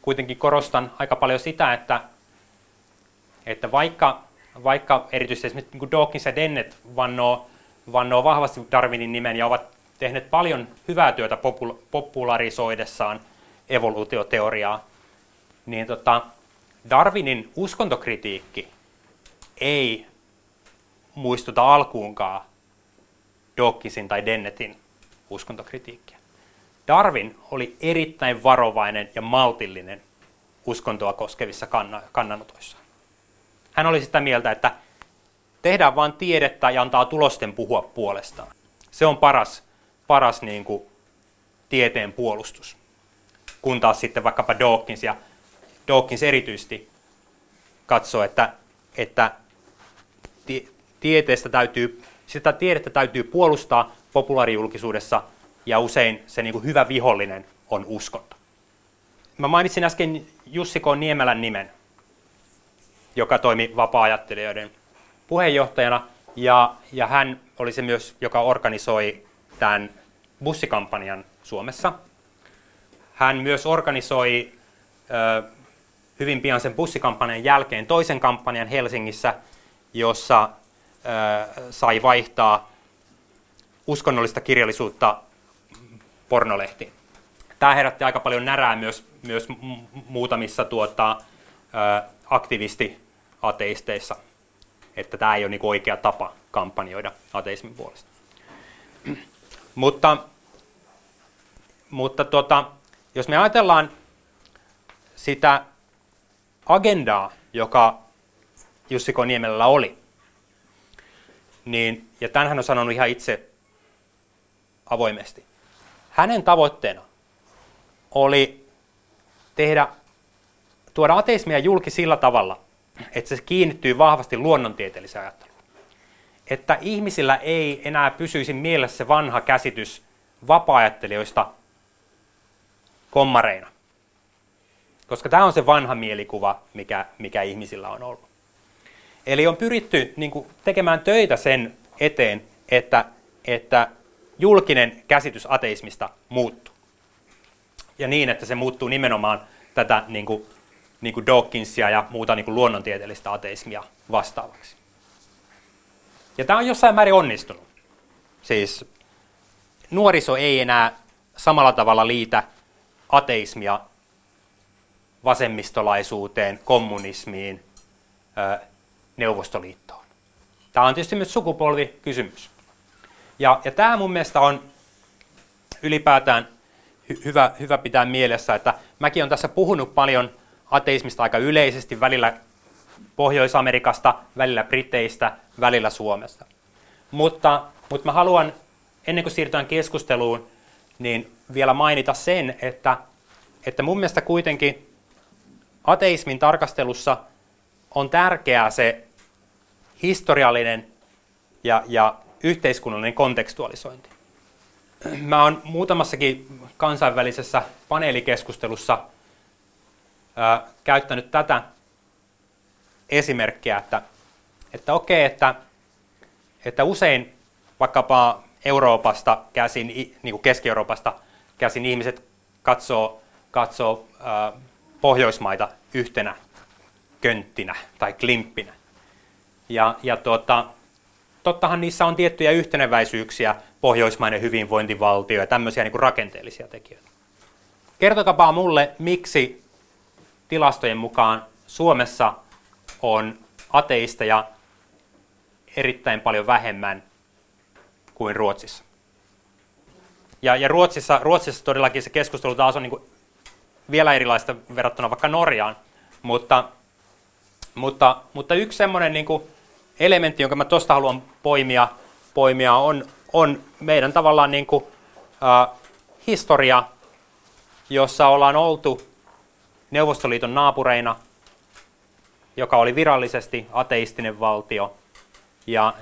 kuitenkin korostan aika paljon sitä, että vaikka erityisesti esimerkiksi Dawkins ja Dennett vannoo vahvasti Darwinin nimen ja ovat tehneet paljon hyvää työtä popularisoidessaan evoluutioteoriaa, niin Darwinin uskontokritiikki ei muistuta alkuunkaan Dawkinsin tai Dennettin uskontokritiikkiä. Darwin oli erittäin varovainen ja maltillinen uskontoa koskevissa kannanotoissaan. Hän oli sitä mieltä, että tehdään vain tiedettä ja antaa tulosten puhua puolestaan. Se on paras niin kuin, tieteen puolustus. Kun taas sitten vaikkapa Dawkins erityisesti katsoo, että tiedettä täytyy puolustaa populaarijulkisuudessa ja usein se niin kuin, hyvä vihollinen on uskonto. Mä mainitsin äsken Jussi K. Niemelän nimen, joka toimi vapaa-ajattelijoiden puheenjohtajana, ja hän oli se myös, joka organisoi tämän bussikampanjan Suomessa. Hän myös organisoi hyvin pian sen bussikampanjan jälkeen toisen kampanjan Helsingissä, jossa sai vaihtaa uskonnollista kirjallisuutta pornolehtiin. Tämä herätti aika paljon närää myös muutamissa aktivisti-ateisteissa, että tämä ei ole niin kuin oikea tapa kampanjoida ateismin puolesta. Mutta jos me ajatellaan sitä agendaa, joka Jussi K. Niemelällä oli, niin, ja tämän hän on sanonut ihan itse avoimesti, hänen tavoitteena oli tuoda ateismia julki sillä tavalla, että se kiinnittyy vahvasti luonnontieteelliseen ajatteluun. Että ihmisillä ei enää pysyisi mielessä se vanha käsitys vapaa-ajattelijoista kommareina. Koska tämä on se vanha mielikuva, mikä ihmisillä on ollut. Eli on pyritty niin kuin, tekemään töitä sen eteen, että julkinen käsitys ateismista muuttuu. Ja niin, että se muuttuu nimenomaan tätä niin kuin Dawkinsia ja muuta niin kuin luonnontieteellistä ateismia vastaavaksi. Ja tämä on jossain määrin onnistunut. Siis nuoriso ei enää samalla tavalla liitä ateismia vasemmistolaisuuteen, kommunismiin, Neuvostoliittoon. Tämä on tietysti myös sukupolvikysymys. Ja tämä mun mielestä on ylipäätään hyvä pitää mielessä, että mäkin olen tässä puhunut paljon ateismista aika yleisesti, välillä Pohjois-Amerikasta, välillä Briteistä, välillä Suomesta. Mutta mä haluan, ennen kuin siirrytään keskusteluun, niin vielä mainita sen, että mun mielestä kuitenkin ateismin tarkastelussa on tärkeää se historiallinen ja yhteiskunnallinen kontekstualisointi. Mä oon muutamassakin kansainvälisessä paneelikeskustelussa käyttänyt tätä esimerkkiä, että usein vaikkapa Euroopasta käsin, niin kuin Keski-Euroopasta käsin ihmiset katsoo Pohjoismaita yhtenä könttinä tai klimppinä. Ja tottahan niissä on tiettyjä yhteneväisyyksiä, pohjoismainen hyvinvointivaltio ja tämmöisiä niin kuin rakenteellisia tekijöitä. Kertokapaa mulle, miksi tilastojen mukaan Suomessa on ateisteja erittäin paljon vähemmän kuin Ruotsissa. Ja Ruotsissa todellakin se keskustelu taas on niin kuin vielä erilaista verrattuna vaikka Norjaan, mutta yksi semmoinen niin kuin elementti, jonka mä tuosta haluan poimia on meidän tavallaan niin kuin, historia, jossa ollaan oltu Neuvostoliiton naapureina, joka oli virallisesti ateistinen valtio, ja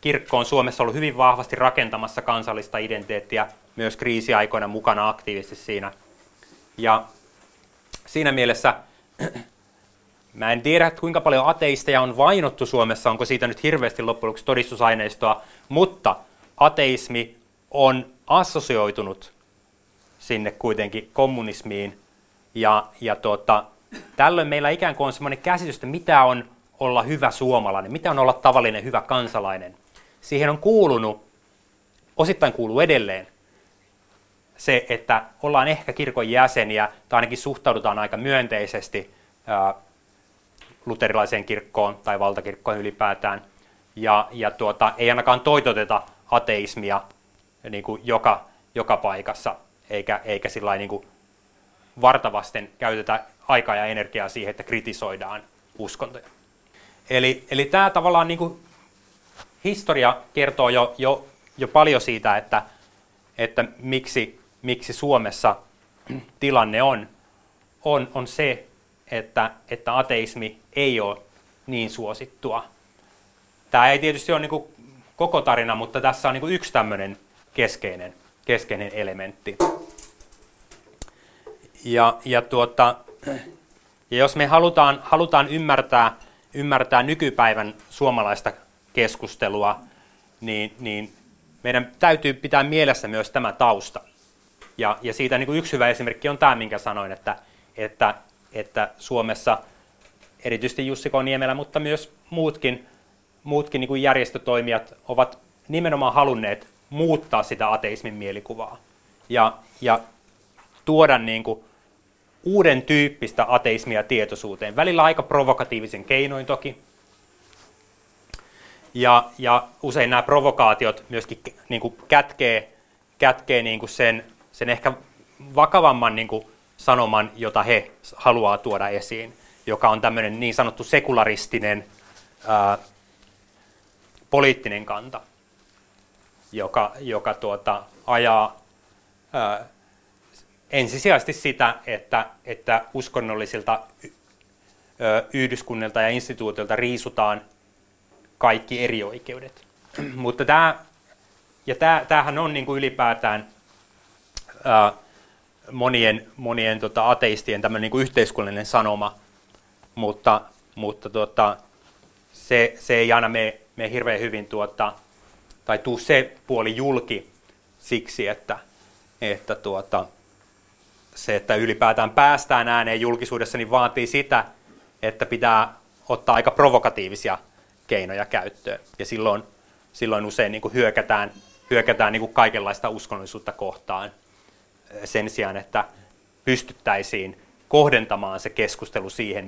kirkko on Suomessa ollut hyvin vahvasti rakentamassa kansallista identiteettiä, myös kriisiaikoina mukana aktiivisesti siinä. Ja siinä mielessä mä en tiedä, kuinka paljon ateisteja on vainottu Suomessa, onko siitä nyt hirveästi loppujen lopuksi todistusaineistoa, mutta ateismi on assosioitunut sinne kuitenkin kommunismiin. Tällöin meillä ikään kuin on semmoinen käsitys, että mitä on olla hyvä suomalainen, mitä on olla tavallinen hyvä kansalainen. Siihen on kuulunut, osittain kuuluu edelleen, se, että ollaan ehkä kirkon jäseniä tai ainakin suhtaudutaan aika myönteisesti luterilaiseen kirkkoon tai valtakirkkoon ylipäätään, ei ainakaan toitoteta ateismia niin kuin joka paikassa, eikä sillain niin kuin vartavasten käytetä aikaa ja energiaa siihen, että kritisoidaan uskontoja. Eli tämä tavallaan niin kuin historia kertoo jo paljon siitä, että miksi Suomessa tilanne on se, että ateismi ei ole niin suosittua. Tämä ei tietysti ole niin kuin koko tarina, mutta tässä on niin kuin yksi tämmöinen keskeinen elementti. Ja jos me halutaan ymmärtää nykypäivän suomalaista keskustelua, niin meidän täytyy pitää mielessä myös tämä tausta. Ja siitä niin kuin yksi hyvä esimerkki on tämä, minkä sanoin, että Suomessa erityisesti Jussi Koniemelä, mutta myös muutkin niin kuin järjestötoimijat ovat nimenomaan halunneet muuttaa sitä ateismin mielikuvaa ja tuoda niin kuin uuden tyyppistä ateismia tietoisuuteen. Välillä aika provokatiivisen keinoin toki. Ja usein nämä provokaatiot myöskin niin kuin kätkee niin kuin sen ehkä vakavamman niin kuin sanoman, jota he haluaa tuoda esiin, joka on tämmöinen niin sanottu sekularistinen poliittinen kanta, joka ajaa ensisijaisesti sitä, että uskonnollisilta yhdyskunnilta ja instituutioilta riisutaan kaikki eri oikeudet. Mutta tämähän on niin kuin ylipäätään monien ateistien tämmöinen niin kuin yhteiskunnallinen sanoma, mutta se ei aina mene hirveän hyvin tai tuu se puoli julki siksi, että se, että ylipäätään päästään ääneen julkisuudessa, niin vaatii sitä, että pitää ottaa aika provokatiivisia keinoja käyttöön. Ja silloin usein niin kuin hyökätään niin kuin kaikenlaista uskonnollisuutta kohtaan sen sijaan, että pystyttäisiin kohdentamaan se keskustelu siihen,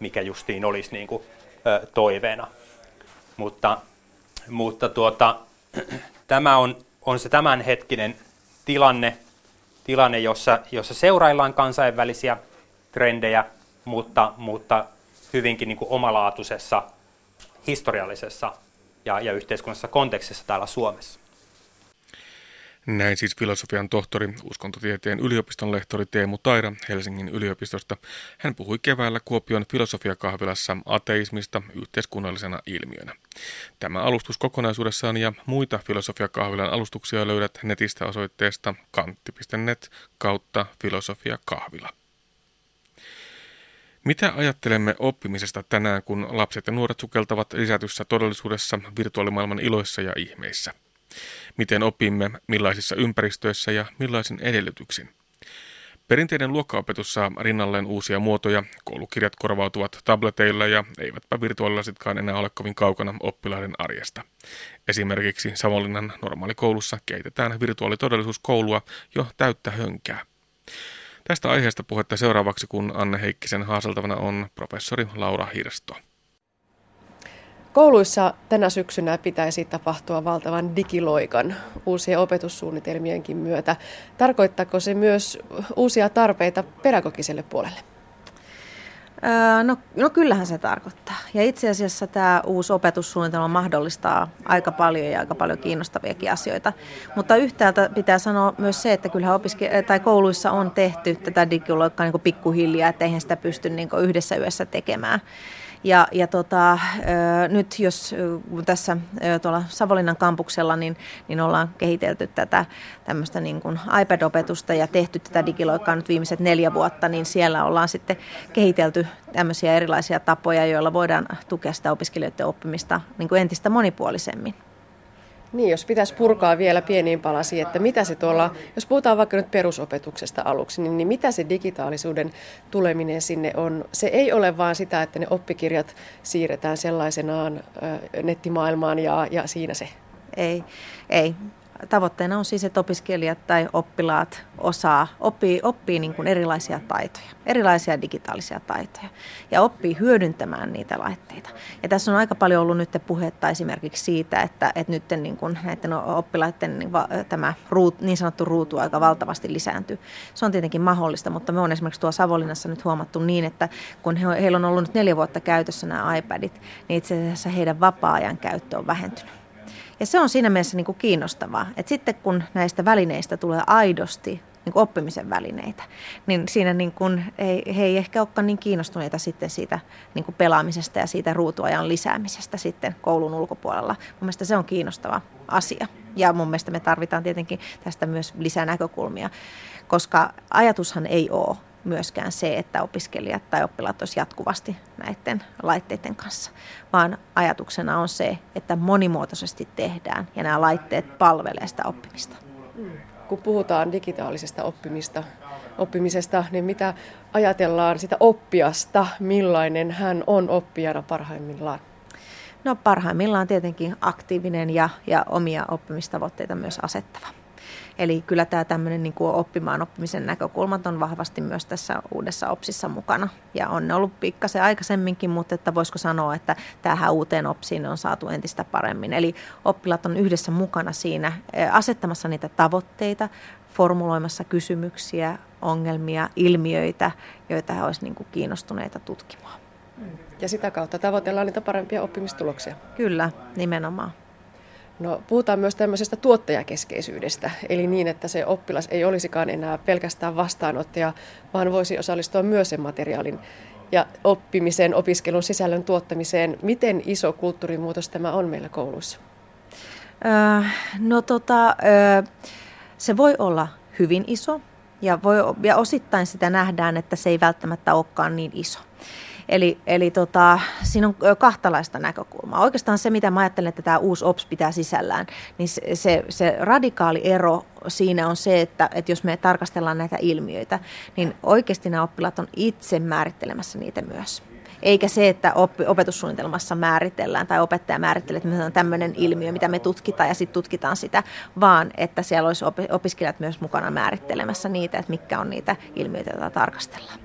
mikä justiin olisi niin kuin toiveena. Mutta tämä on se tämänhetkinen tilanne, jossa seuraillaan kansainvälisiä trendejä, mutta hyvinkin niin kuin omalaatuisessa, historiallisessa ja yhteiskunnallisessa kontekstissa täällä Suomessa. Näin siis filosofian tohtori, uskontotieteen yliopiston lehtori Teemu Taira Helsingin yliopistosta. Hän puhui keväällä Kuopion filosofiakahvilassa ateismista yhteiskunnallisena ilmiönä. Tämä alustus kokonaisuudessaan ja muita filosofiakahvilan alustuksia löydät netistä osoitteesta kantti.net/filosofiakahvila. Mitä ajattelemme oppimisesta tänään, kun lapset ja nuoret sukeltavat lisätyssä todellisuudessa virtuaalimaailman iloissa ja ihmeissä? Miten opimme, millaisissa ympäristöissä ja millaisin edellytyksin? Perinteinen luokkaopetus saa rinnalleen uusia muotoja, koulukirjat korvautuvat tableteilla ja eivätpä virtuaalisitkaan enää ole kovin kaukana oppilaiden arjesta. Esimerkiksi Savonlinnan normaalikoulussa kehitetään virtuaalitodellisuuskoulua jo täyttä hönkää. Tästä aiheesta puhetta seuraavaksi, kun Anne Heikkisen haaseltavana on professori Laura Hirsto. Kouluissa tänä syksynä pitäisi tapahtua valtavan digiloikan uusien opetussuunnitelmienkin myötä. Tarkoittaako se myös uusia tarpeita pedagogiselle puolelle? No kyllähän se tarkoittaa. Ja itse asiassa tämä uusi opetussuunnitelma mahdollistaa aika paljon ja aika paljon kiinnostaviakin asioita. Mutta yhtäältä pitää sanoa myös se, että kyllähän kouluissa on tehty tätä digiloikkaa niin kuin pikkuhiljaa, että eihän sitä pysty niin kuin yhdessä yössä tekemään. Nyt jos tässä tuolla Savonlinnan kampuksella, niin ollaan kehitelty tätä tämmöistä niin kuin iPad-opetusta ja tehty tätä digiloikkaa nyt viimeiset 4 vuotta, niin siellä ollaan sitten kehitelty tämmöisiä erilaisia tapoja, joilla voidaan tukea sitä opiskelijoiden oppimista niin kuin entistä monipuolisemmin. Niin, jos pitäisi purkaa vielä pieniin palasiin, että mitä se tuolla, jos puhutaan vaikka nyt perusopetuksesta aluksi, niin mitä se digitaalisuuden tuleminen sinne on? Se ei ole vaan sitä, että ne oppikirjat siirretään sellaisenaan nettimaailmaan ja siinä se. Ei. Tavoitteena on siis, että opiskelijat tai oppilaat oppii niin kuin erilaisia taitoja, erilaisia digitaalisia taitoja ja oppii hyödyntämään niitä laitteita. Ja tässä on aika paljon ollut nyt puhetta esimerkiksi siitä, että nyt niin kuin näiden oppilaiden tämä niin sanottu ruutuaika valtavasti lisääntyy. Se on tietenkin mahdollista, mutta me on esimerkiksi tuolla Savonlinnassa nyt huomattu niin, että kun heillä on ollut nyt 4 vuotta käytössä nämä iPadit, niin itse asiassa heidän vapaa-ajan käyttö on vähentynyt. Ja se on siinä mielessä niin kuin kiinnostavaa, että sitten kun näistä välineistä tulee aidosti niin kuin oppimisen välineitä, niin siinä niin kuin he ei ehkä olekaan niin kiinnostuneita sitten siitä niin kuin pelaamisesta ja siitä ruutuajan lisäämisestä sitten koulun ulkopuolella. Mun mielestä se on kiinnostava asia ja mun mielestä me tarvitaan tietenkin tästä myös lisää näkökulmia, koska ajatushan ei ole myöskään se, että opiskelijat tai oppilaat olisivat jatkuvasti näiden laitteiden kanssa, vaan ajatuksena on se, että monimuotoisesti tehdään ja nämä laitteet palvelevat sitä oppimista. Kun puhutaan digitaalisesta oppimisesta, niin mitä ajatellaan sitä oppijasta, millainen hän on oppijana parhaimmillaan? No parhaimmillaan tietenkin aktiivinen ja omia oppimistavoitteita myös asettava. Eli kyllä tämä tämmöinen niin kuin oppimisen näkökulmat on vahvasti myös tässä uudessa OPSissa mukana. Ja on ollut pikkasen aikaisemminkin, mutta että voisiko sanoa, että tähän uuteen OPSiin on saatu entistä paremmin. Eli oppilaat on yhdessä mukana siinä asettamassa niitä tavoitteita, formuloimassa kysymyksiä, ongelmia, ilmiöitä, joita he olisivat niin kuin kiinnostuneita tutkimaan. Ja sitä kautta tavoitellaan niitä parempia oppimistuloksia. Kyllä, nimenomaan. No, puhutaan myös tämmöisestä tuottajakeskeisyydestä, eli niin, että se oppilas ei olisikaan enää pelkästään vastaanottaja, vaan voisi osallistua myös sen materiaalin ja oppimisen, opiskelun sisällön tuottamiseen. Miten iso kulttuurimuutos tämä on meillä kouluissa? Se voi olla hyvin iso ja osittain sitä nähdään, että se ei välttämättä olekaan niin iso. Eli siinä on kahtalaista näkökulmaa. Oikeastaan se, mitä mä ajattelen, että tämä uusi OPS pitää sisällään, niin se radikaali ero siinä on se, että jos me tarkastellaan näitä ilmiöitä, niin oikeasti nämä oppilaat on itse määrittelemässä niitä myös. Eikä se, että opetussuunnitelmassa määritellään tai opettaja määrittelee, että meillä on tämmöinen ilmiö, mitä me tutkitaan ja sitten tutkitaan sitä, vaan että siellä olisi opiskelijat myös mukana määrittelemässä niitä, että mitkä on niitä ilmiöitä, joita tarkastellaan.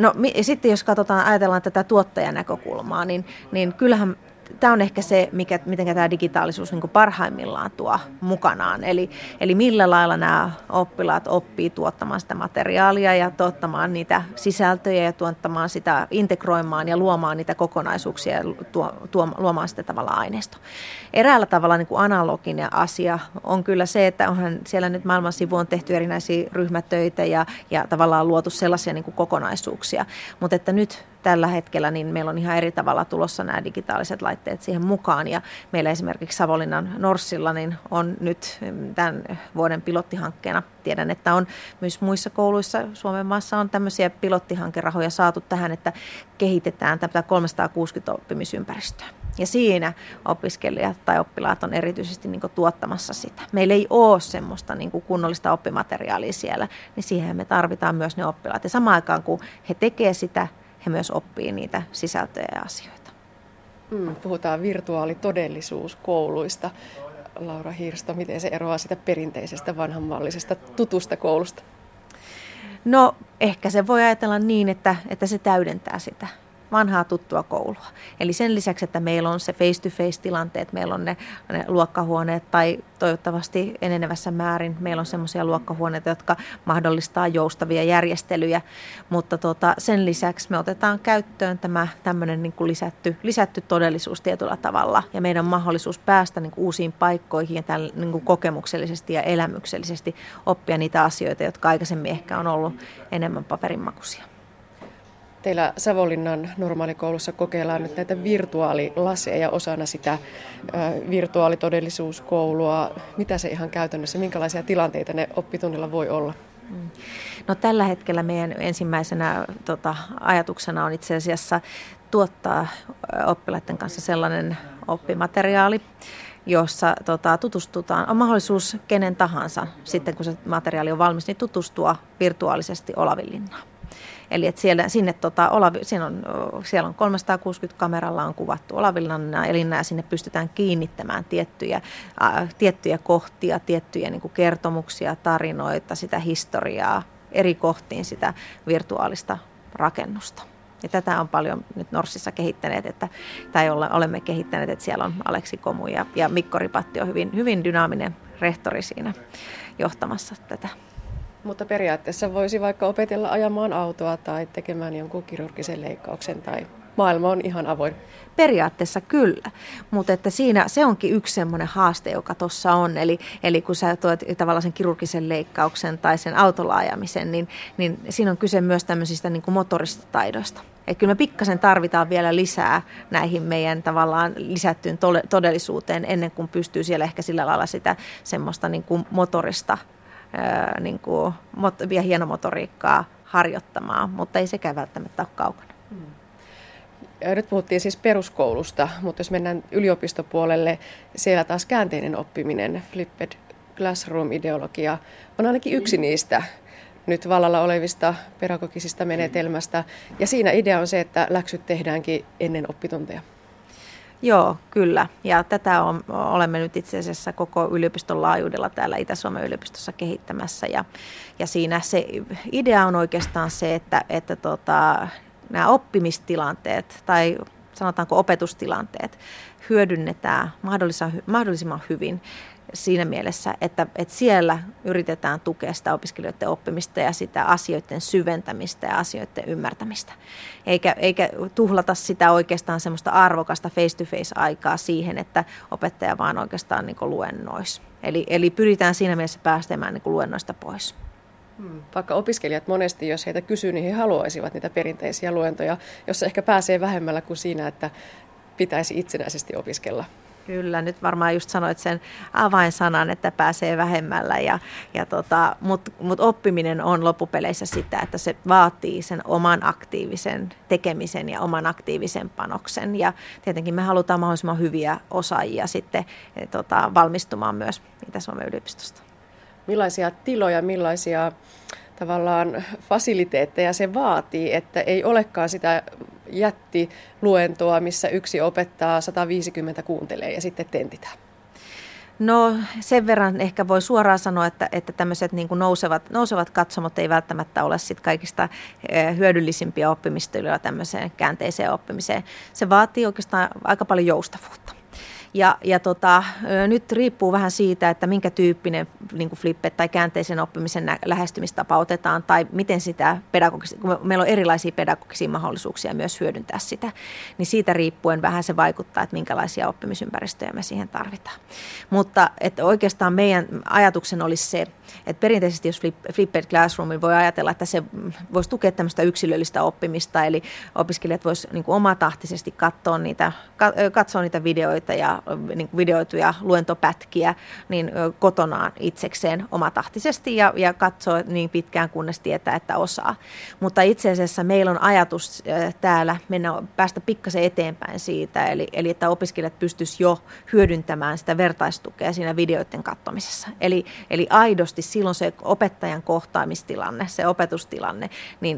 No sitten jos ajatellaan tätä tuottajanäkökulmaa, niin kyllähän tämä on ehkä se, miten tämä digitaalisuus niin kuin parhaimmillaan tuo mukanaan. Eli millä lailla nämä oppilaat oppii tuottamaan sitä materiaalia ja tuottamaan niitä sisältöjä ja tuottamaan sitä, integroimaan ja luomaan niitä kokonaisuuksia ja luomaan sitä tavallaan aineistoa. Eräällä tavalla niin kuin analoginen asia on kyllä se, että onhan siellä nyt maailman sivu on tehty erinäisiä ryhmätöitä ja tavallaan luotu sellaisia niin kuin kokonaisuuksia, mutta että nyt tällä hetkellä niin meillä on ihan eri tavalla tulossa nämä digitaaliset laitteet siihen mukaan. Ja meillä esimerkiksi Savonlinnan Norssilla niin on nyt tämän vuoden pilottihankkeena. Tiedän, että on myös muissa kouluissa Suomen maassa on tämmöisiä pilottihankerahoja saatu tähän, että kehitetään tätä 360-oppimisympäristöä. Ja siinä opiskelijat tai oppilaat on erityisesti niin kuin tuottamassa sitä. Meillä ei ole semmoista niin kuin kunnollista oppimateriaalia siellä, niin siihen me tarvitaan myös ne oppilaat. Ja samaan aikaan, kun he tekevät sitä, he myös oppii niitä sisältöjä ja asioita. Puhutaan virtuaalitodellisuuskouluista. Laura Hirsto, miten se eroaa sitä perinteisestä, vanhanmallisesta, tutusta koulusta? No, ehkä se voi ajatella niin, että se täydentää sitä vanhaa tuttua koulua. Eli sen lisäksi, että meillä on se face-to-face-tilanteet, meillä on ne luokkahuoneet tai toivottavasti enenevässä määrin meillä on semmoisia luokkahuoneita, jotka mahdollistaa joustavia järjestelyjä, mutta sen lisäksi me otetaan käyttöön tämä tämmöinen niin kuin lisätty todellisuus tietyllä tavalla ja meidän mahdollisuus päästä niin kuin uusiin paikkoihin ja tämän, niin kuin kokemuksellisesti ja elämyksellisesti oppia niitä asioita, jotka aikaisemmin ehkä on ollut enemmän paperinmakuisia. Teillä Savonlinnan normaalikoulussa kokeillaan nyt näitä virtuaalilaseja osana sitä virtuaalitodellisuuskoulua. Mitä se ihan käytännössä, minkälaisia tilanteita ne oppitunnilla voi olla? No, tällä hetkellä meidän ensimmäisenä ajatuksena on itse asiassa tuottaa oppilaiden kanssa sellainen oppimateriaali, jossa tutustutaan, on mahdollisuus kenen tahansa, sitten kun se materiaali on valmis, niin tutustua virtuaalisesti Olavinlinnaan. Eli että siellä on 360 kameralla on kuvattu Olavinlinnan elinnää, sinne pystytään kiinnittämään tiettyjä kohtia, tiettyjä niin kuin kertomuksia, tarinoita, sitä historiaa, eri kohtiin sitä virtuaalista rakennusta. Ja tätä on paljon nyt Norssissa kehittäneet, olemme kehittäneet, että siellä on Aleksi Komu ja Mikko Ripatti on hyvin, hyvin dynaaminen rehtori siinä johtamassa tätä. Mutta periaatteessa voisi vaikka opetella ajamaan autoa tai tekemään jonkun kirurgisen leikkauksen tai maailma on ihan avoin. Periaatteessa kyllä, mutta että siinä se onkin yksi semmoinen haaste, joka tuossa on. Eli kun sä tuot tavallaan sen kirurgisen leikkauksen tai sen autolla ajamisen, niin siinä on kyse myös tämmöisistä niin kuin motoristitaidoista. Että kyllä me pikkasen tarvitaan vielä lisää näihin meidän tavallaan lisättyyn todellisuuteen ennen kuin pystyy siellä ehkä sillä lailla sitä semmoista niin kuin motorista niin kuin vielä hienomotoriikkaa harjoittamaan, mutta ei sekään välttämättä ole kaukana. Nyt puhuttiin siis peruskoulusta, mutta jos mennään yliopistopuolelle, siellä taas käänteinen oppiminen, Flipped Classroom-ideologia, on ainakin yksi niistä nyt vallalla olevista pedagogisista menetelmästä, ja siinä idea on se, että läksyt tehdäänkin ennen oppitunteja. Joo, kyllä. Ja tätä olemme nyt itse asiassa koko yliopiston laajuudella täällä Itä-Suomen yliopistossa kehittämässä. Ja siinä se idea on oikeastaan se, että nämä oppimistilanteet tai sanotaanko opetustilanteet hyödynnetään mahdollisimman hyvin siinä mielessä, että siellä yritetään tukea sitä opiskelijoiden oppimista ja sitä asioiden syventämistä ja asioiden ymmärtämistä. Eikä tuhlata sitä oikeastaan semmoista arvokasta face-to-face-aikaa siihen, että opettaja vaan oikeastaan niin kuin luennoisi. Eli pyritään siinä mielessä päästämään niin kuin luennoista pois. Vaikka opiskelijat monesti, jos heitä kysyy, niin he haluaisivat niitä perinteisiä luentoja, jossa ehkä pääsee vähemmällä kuin siinä, että pitäisi itsenäisesti opiskella. Kyllä, nyt varmaan just sanoit sen avainsanan, että pääsee vähemmällä, mutta oppiminen on loppupeleissä sitä, että se vaatii sen oman aktiivisen tekemisen ja oman aktiivisen panoksen. Ja tietenkin me halutaan mahdollisimman hyviä osaajia sitten valmistumaan myös Itä-Suomen yliopistosta. Millaisia tiloja, millaisia tavallaan fasiliteetteja se vaatii, että ei olekaan sitä jättiluentoa, missä yksi opettaa 150 kuuntelee ja sitten tentitään? No, sen verran ehkä voi suoraan sanoa, että tämmöiset niin kuin nousevat katsomot ei välttämättä ole sit kaikista hyödyllisimpiä oppimistiloja tämmöiseen käänteiseen oppimiseen. Se vaatii oikeastaan aika paljon joustavuutta. Nyt riippuu vähän siitä, että minkä tyyppinen niin kuin flippe tai käänteisen oppimisen lähestymistapa otetaan tai miten sitä pedagogista, kun meillä on erilaisia pedagogisia mahdollisuuksia myös hyödyntää sitä, niin siitä riippuen vähän se vaikuttaa, että minkälaisia oppimisympäristöjä me siihen tarvitaan. Mutta että oikeastaan meidän ajatuksen olisi se, että perinteisesti jos flipped classroomin voi ajatella, että se voisi tukea tämmöistä yksilöllistä oppimista, eli opiskelijat voisivat niin kuin omatahtisesti katsoa niitä videoita ja niin kuin videoituja luentopätkiä niin kotonaan itsekseen omatahtisesti ja katsoo niin pitkään, kunnes tietää, että osaa. Mutta itse asiassa meillä on ajatus täällä päästä pikkasen eteenpäin siitä, eli että opiskelijat pystyisivät jo hyödyntämään sitä vertaistukea siinä videoiden katsomisessa. Eli aidosti silloin se opettajan kohtaamistilanne, se opetustilanne,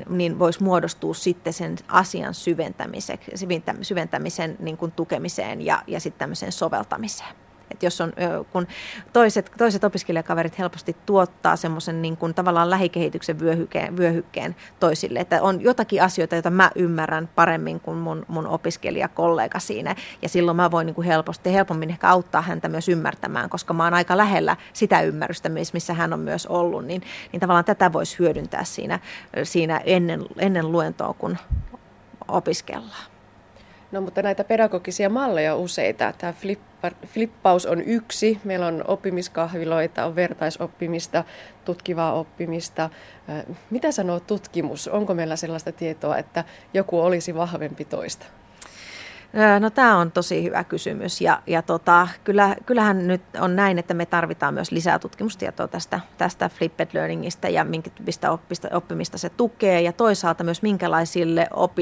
niin voisi muodostua sitten sen asian syventämisen niin kuin tukemiseen ja sitten tämmöiseen soveltamiseen. Et jos on, kun toiset opiskelijakaverit helposti tuottaa semmoisen niin kuin tavallaan lähikehityksen vyöhykkeen toisille, että on jotakin asioita, joita mä ymmärrän paremmin kuin mun opiskelijakollega siinä, ja silloin mä voin niin kuin helpommin ehkä auttaa häntä myös ymmärtämään, koska mä oon aika lähellä sitä ymmärrystä, missä hän on myös ollut, niin tavallaan tätä voisi hyödyntää siinä ennen luentoa, kun opiskellaan. No mutta näitä pedagogisia malleja on useita. Tämä flippaus on yksi. Meillä on oppimiskahviloita, on vertaisoppimista, tutkivaa oppimista. Mitä sanoo tutkimus? Onko meillä sellaista tietoa, että joku olisi vahvempi toista? No tämä on tosi hyvä kysymys kyllähän nyt on näin, että me tarvitaan myös lisää tutkimustietoa tästä flipped learningistä ja minkälaista oppimista se tukee ja toisaalta myös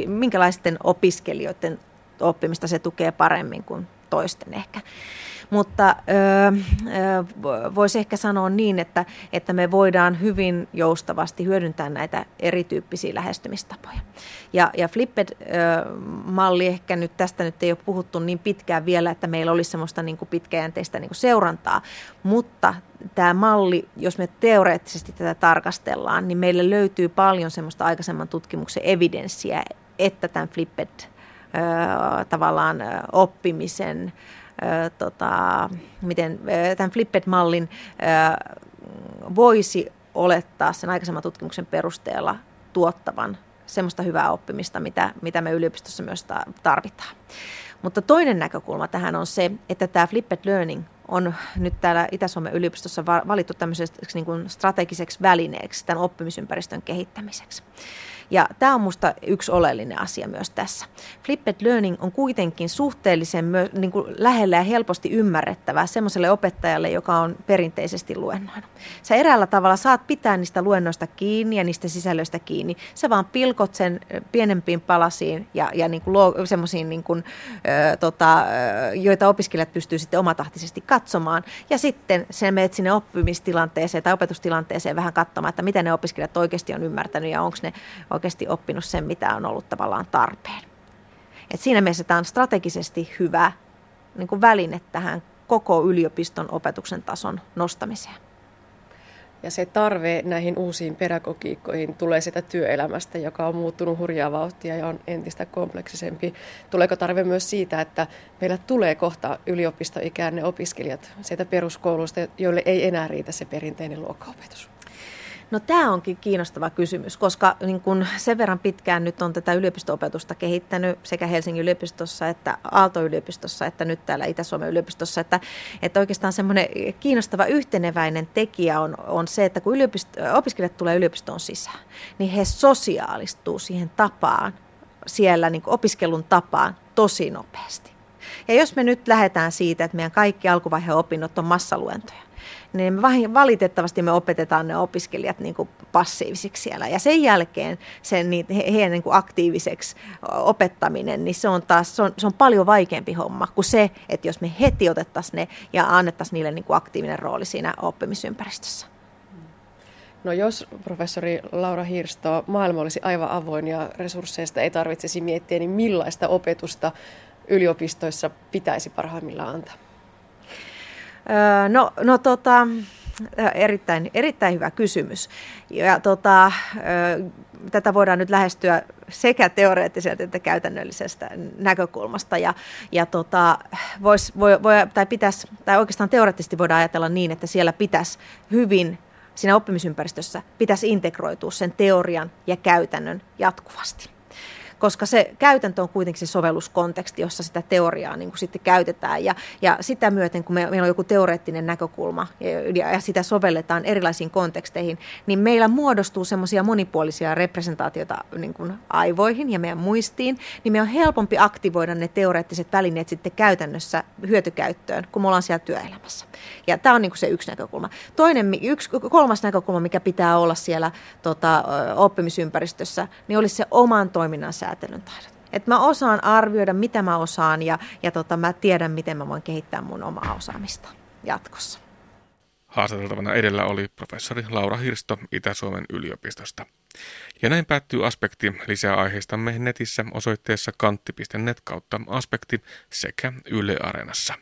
minkälaisten opiskelijoiden oppimista se tukee paremmin kuin toisten ehkä. Mutta voisi ehkä sanoa niin, että me voidaan hyvin joustavasti hyödyntää näitä erityyppisiä lähestymistapoja. Ja Flipped-malli ehkä nyt tästä nyt ei ole puhuttu niin pitkään vielä, että meillä olisi semmoista niin kuin pitkäjänteistä niin kuin seurantaa, mutta tämä malli, jos me teoreettisesti tätä tarkastellaan, niin meillä löytyy paljon semmoista aikaisemman tutkimuksen evidenssiä, että tämän Flipped tavallaan oppimisen miten tämän Flipped-mallin voisi olettaa sen aikaisemman tutkimuksen perusteella tuottavan semmoista hyvää oppimista, mitä me yliopistossa myös tarvitaan. Mutta toinen näkökulma tähän on se, että tämä Flipped Learning on nyt täällä Itä-Suomen yliopistossa valittu tämmöiseksi niin kuin strategiseksi välineeksi tämän oppimisympäristön kehittämiseksi. Ja tämä on minusta yksi oleellinen asia myös tässä. Flipped learning on kuitenkin suhteellisen niin kuin lähellä ja helposti ymmärrettävää semmoiselle opettajalle, joka on perinteisesti luennoinut. Sä eräällä tavalla saat pitää niistä luennoista kiinni ja niistä sisällöistä kiinni. Sä vaan pilkot sen pienempiin palasiin ja niin kuin semmoisiin, niin kuin, joita opiskelijat pystyy sitten omatahtisesti katsomaan. Ja sitten sä menet sinne oppimistilanteeseen tai opetustilanteeseen vähän katsomaan, että mitä ne opiskelijat oikeasti on ymmärtänyt ja onko ne oikeasti oppinut sen, mitä on ollut tavallaan tarpeen. Et siinä mielessä tämä on strategisesti hyvä niin kuin väline tähän koko yliopiston opetuksen tason nostamiseen. Ja se tarve näihin uusiin pedagogiikkoihin tulee sitä työelämästä, joka on muuttunut hurjaa vauhtia ja on entistä kompleksisempi. Tuleeko tarve myös siitä, että meillä tulee kohta yliopistoikään ne opiskelijat sieltä peruskoulusta, joille ei enää riitä se perinteinen luokkaopetus? No tämä onkin kiinnostava kysymys, koska niin kun sen verran pitkään nyt on tätä yliopisto-opetusta kehittänyt sekä Helsingin yliopistossa että Aalto-yliopistossa että nyt täällä Itä-Suomen yliopistossa, että oikeastaan semmoinen kiinnostava yhteneväinen tekijä on se, että kun opiskelijat tulee yliopistoon sisään, niin he sosiaalistuu siihen tapaan, siellä niin opiskelun tapaan tosi nopeasti. Ja jos me nyt lähdetään siitä, että meidän kaikki alkuvaiheen opinnot on massaluentoja, niin valitettavasti me opetetaan ne opiskelijat niin kuin passiivisiksi siellä. Ja sen jälkeen heidän niin kuin aktiiviseksi opettaminen, niin se on paljon vaikeampi homma kuin se, että jos me heti otettaisiin ne ja annettaisiin niille niin kuin aktiivinen rooli siinä oppimisympäristössä. No jos professori Laura Hirsto, maailma olisi aivan avoin ja resursseista ei tarvitsisi miettiä, niin millaista opetusta yliopistoissa pitäisi parhaimmillaan antaa? No Erittäin hyvä kysymys. Ja tätä voidaan nyt lähestyä sekä teoreettiseltä että käytännöllisestä näkökulmasta. Oikeastaan teoreettisesti voidaan ajatella niin, että siellä pitäisi hyvin, siinä oppimisympäristössä pitäisi integroitua sen teorian ja käytännön jatkuvasti. Koska se käytäntö on kuitenkin se sovelluskonteksti, jossa sitä teoriaa niin kuin sitten käytetään. Ja sitä myöten, kun meillä on joku teoreettinen näkökulma ja sitä sovelletaan erilaisiin konteksteihin, niin meillä muodostuu semmoisia monipuolisia representaatioita niin kuin aivoihin ja meidän muistiin, niin meidän on helpompi aktivoida ne teoreettiset välineet sitten käytännössä hyötykäyttöön, kun me ollaan siellä työelämässä. Ja tämä on niin kuin se yksi näkökulma. Kolmas näkökulma, mikä pitää olla siellä oppimisympäristössä, niin olisi se oman toiminnan säätelyn taidot. Että mä osaan arvioida, mitä mä osaan ja mä tiedän, miten mä voin kehittää mun omaa osaamista jatkossa. Haastateltavana edellä oli professori Laura Hirsto Itä-Suomen yliopistosta. Ja näin päättyy Aspekti. Lisää aiheistamme netissä osoitteessa kantti.net/aspekti sekä Yle Areenassa.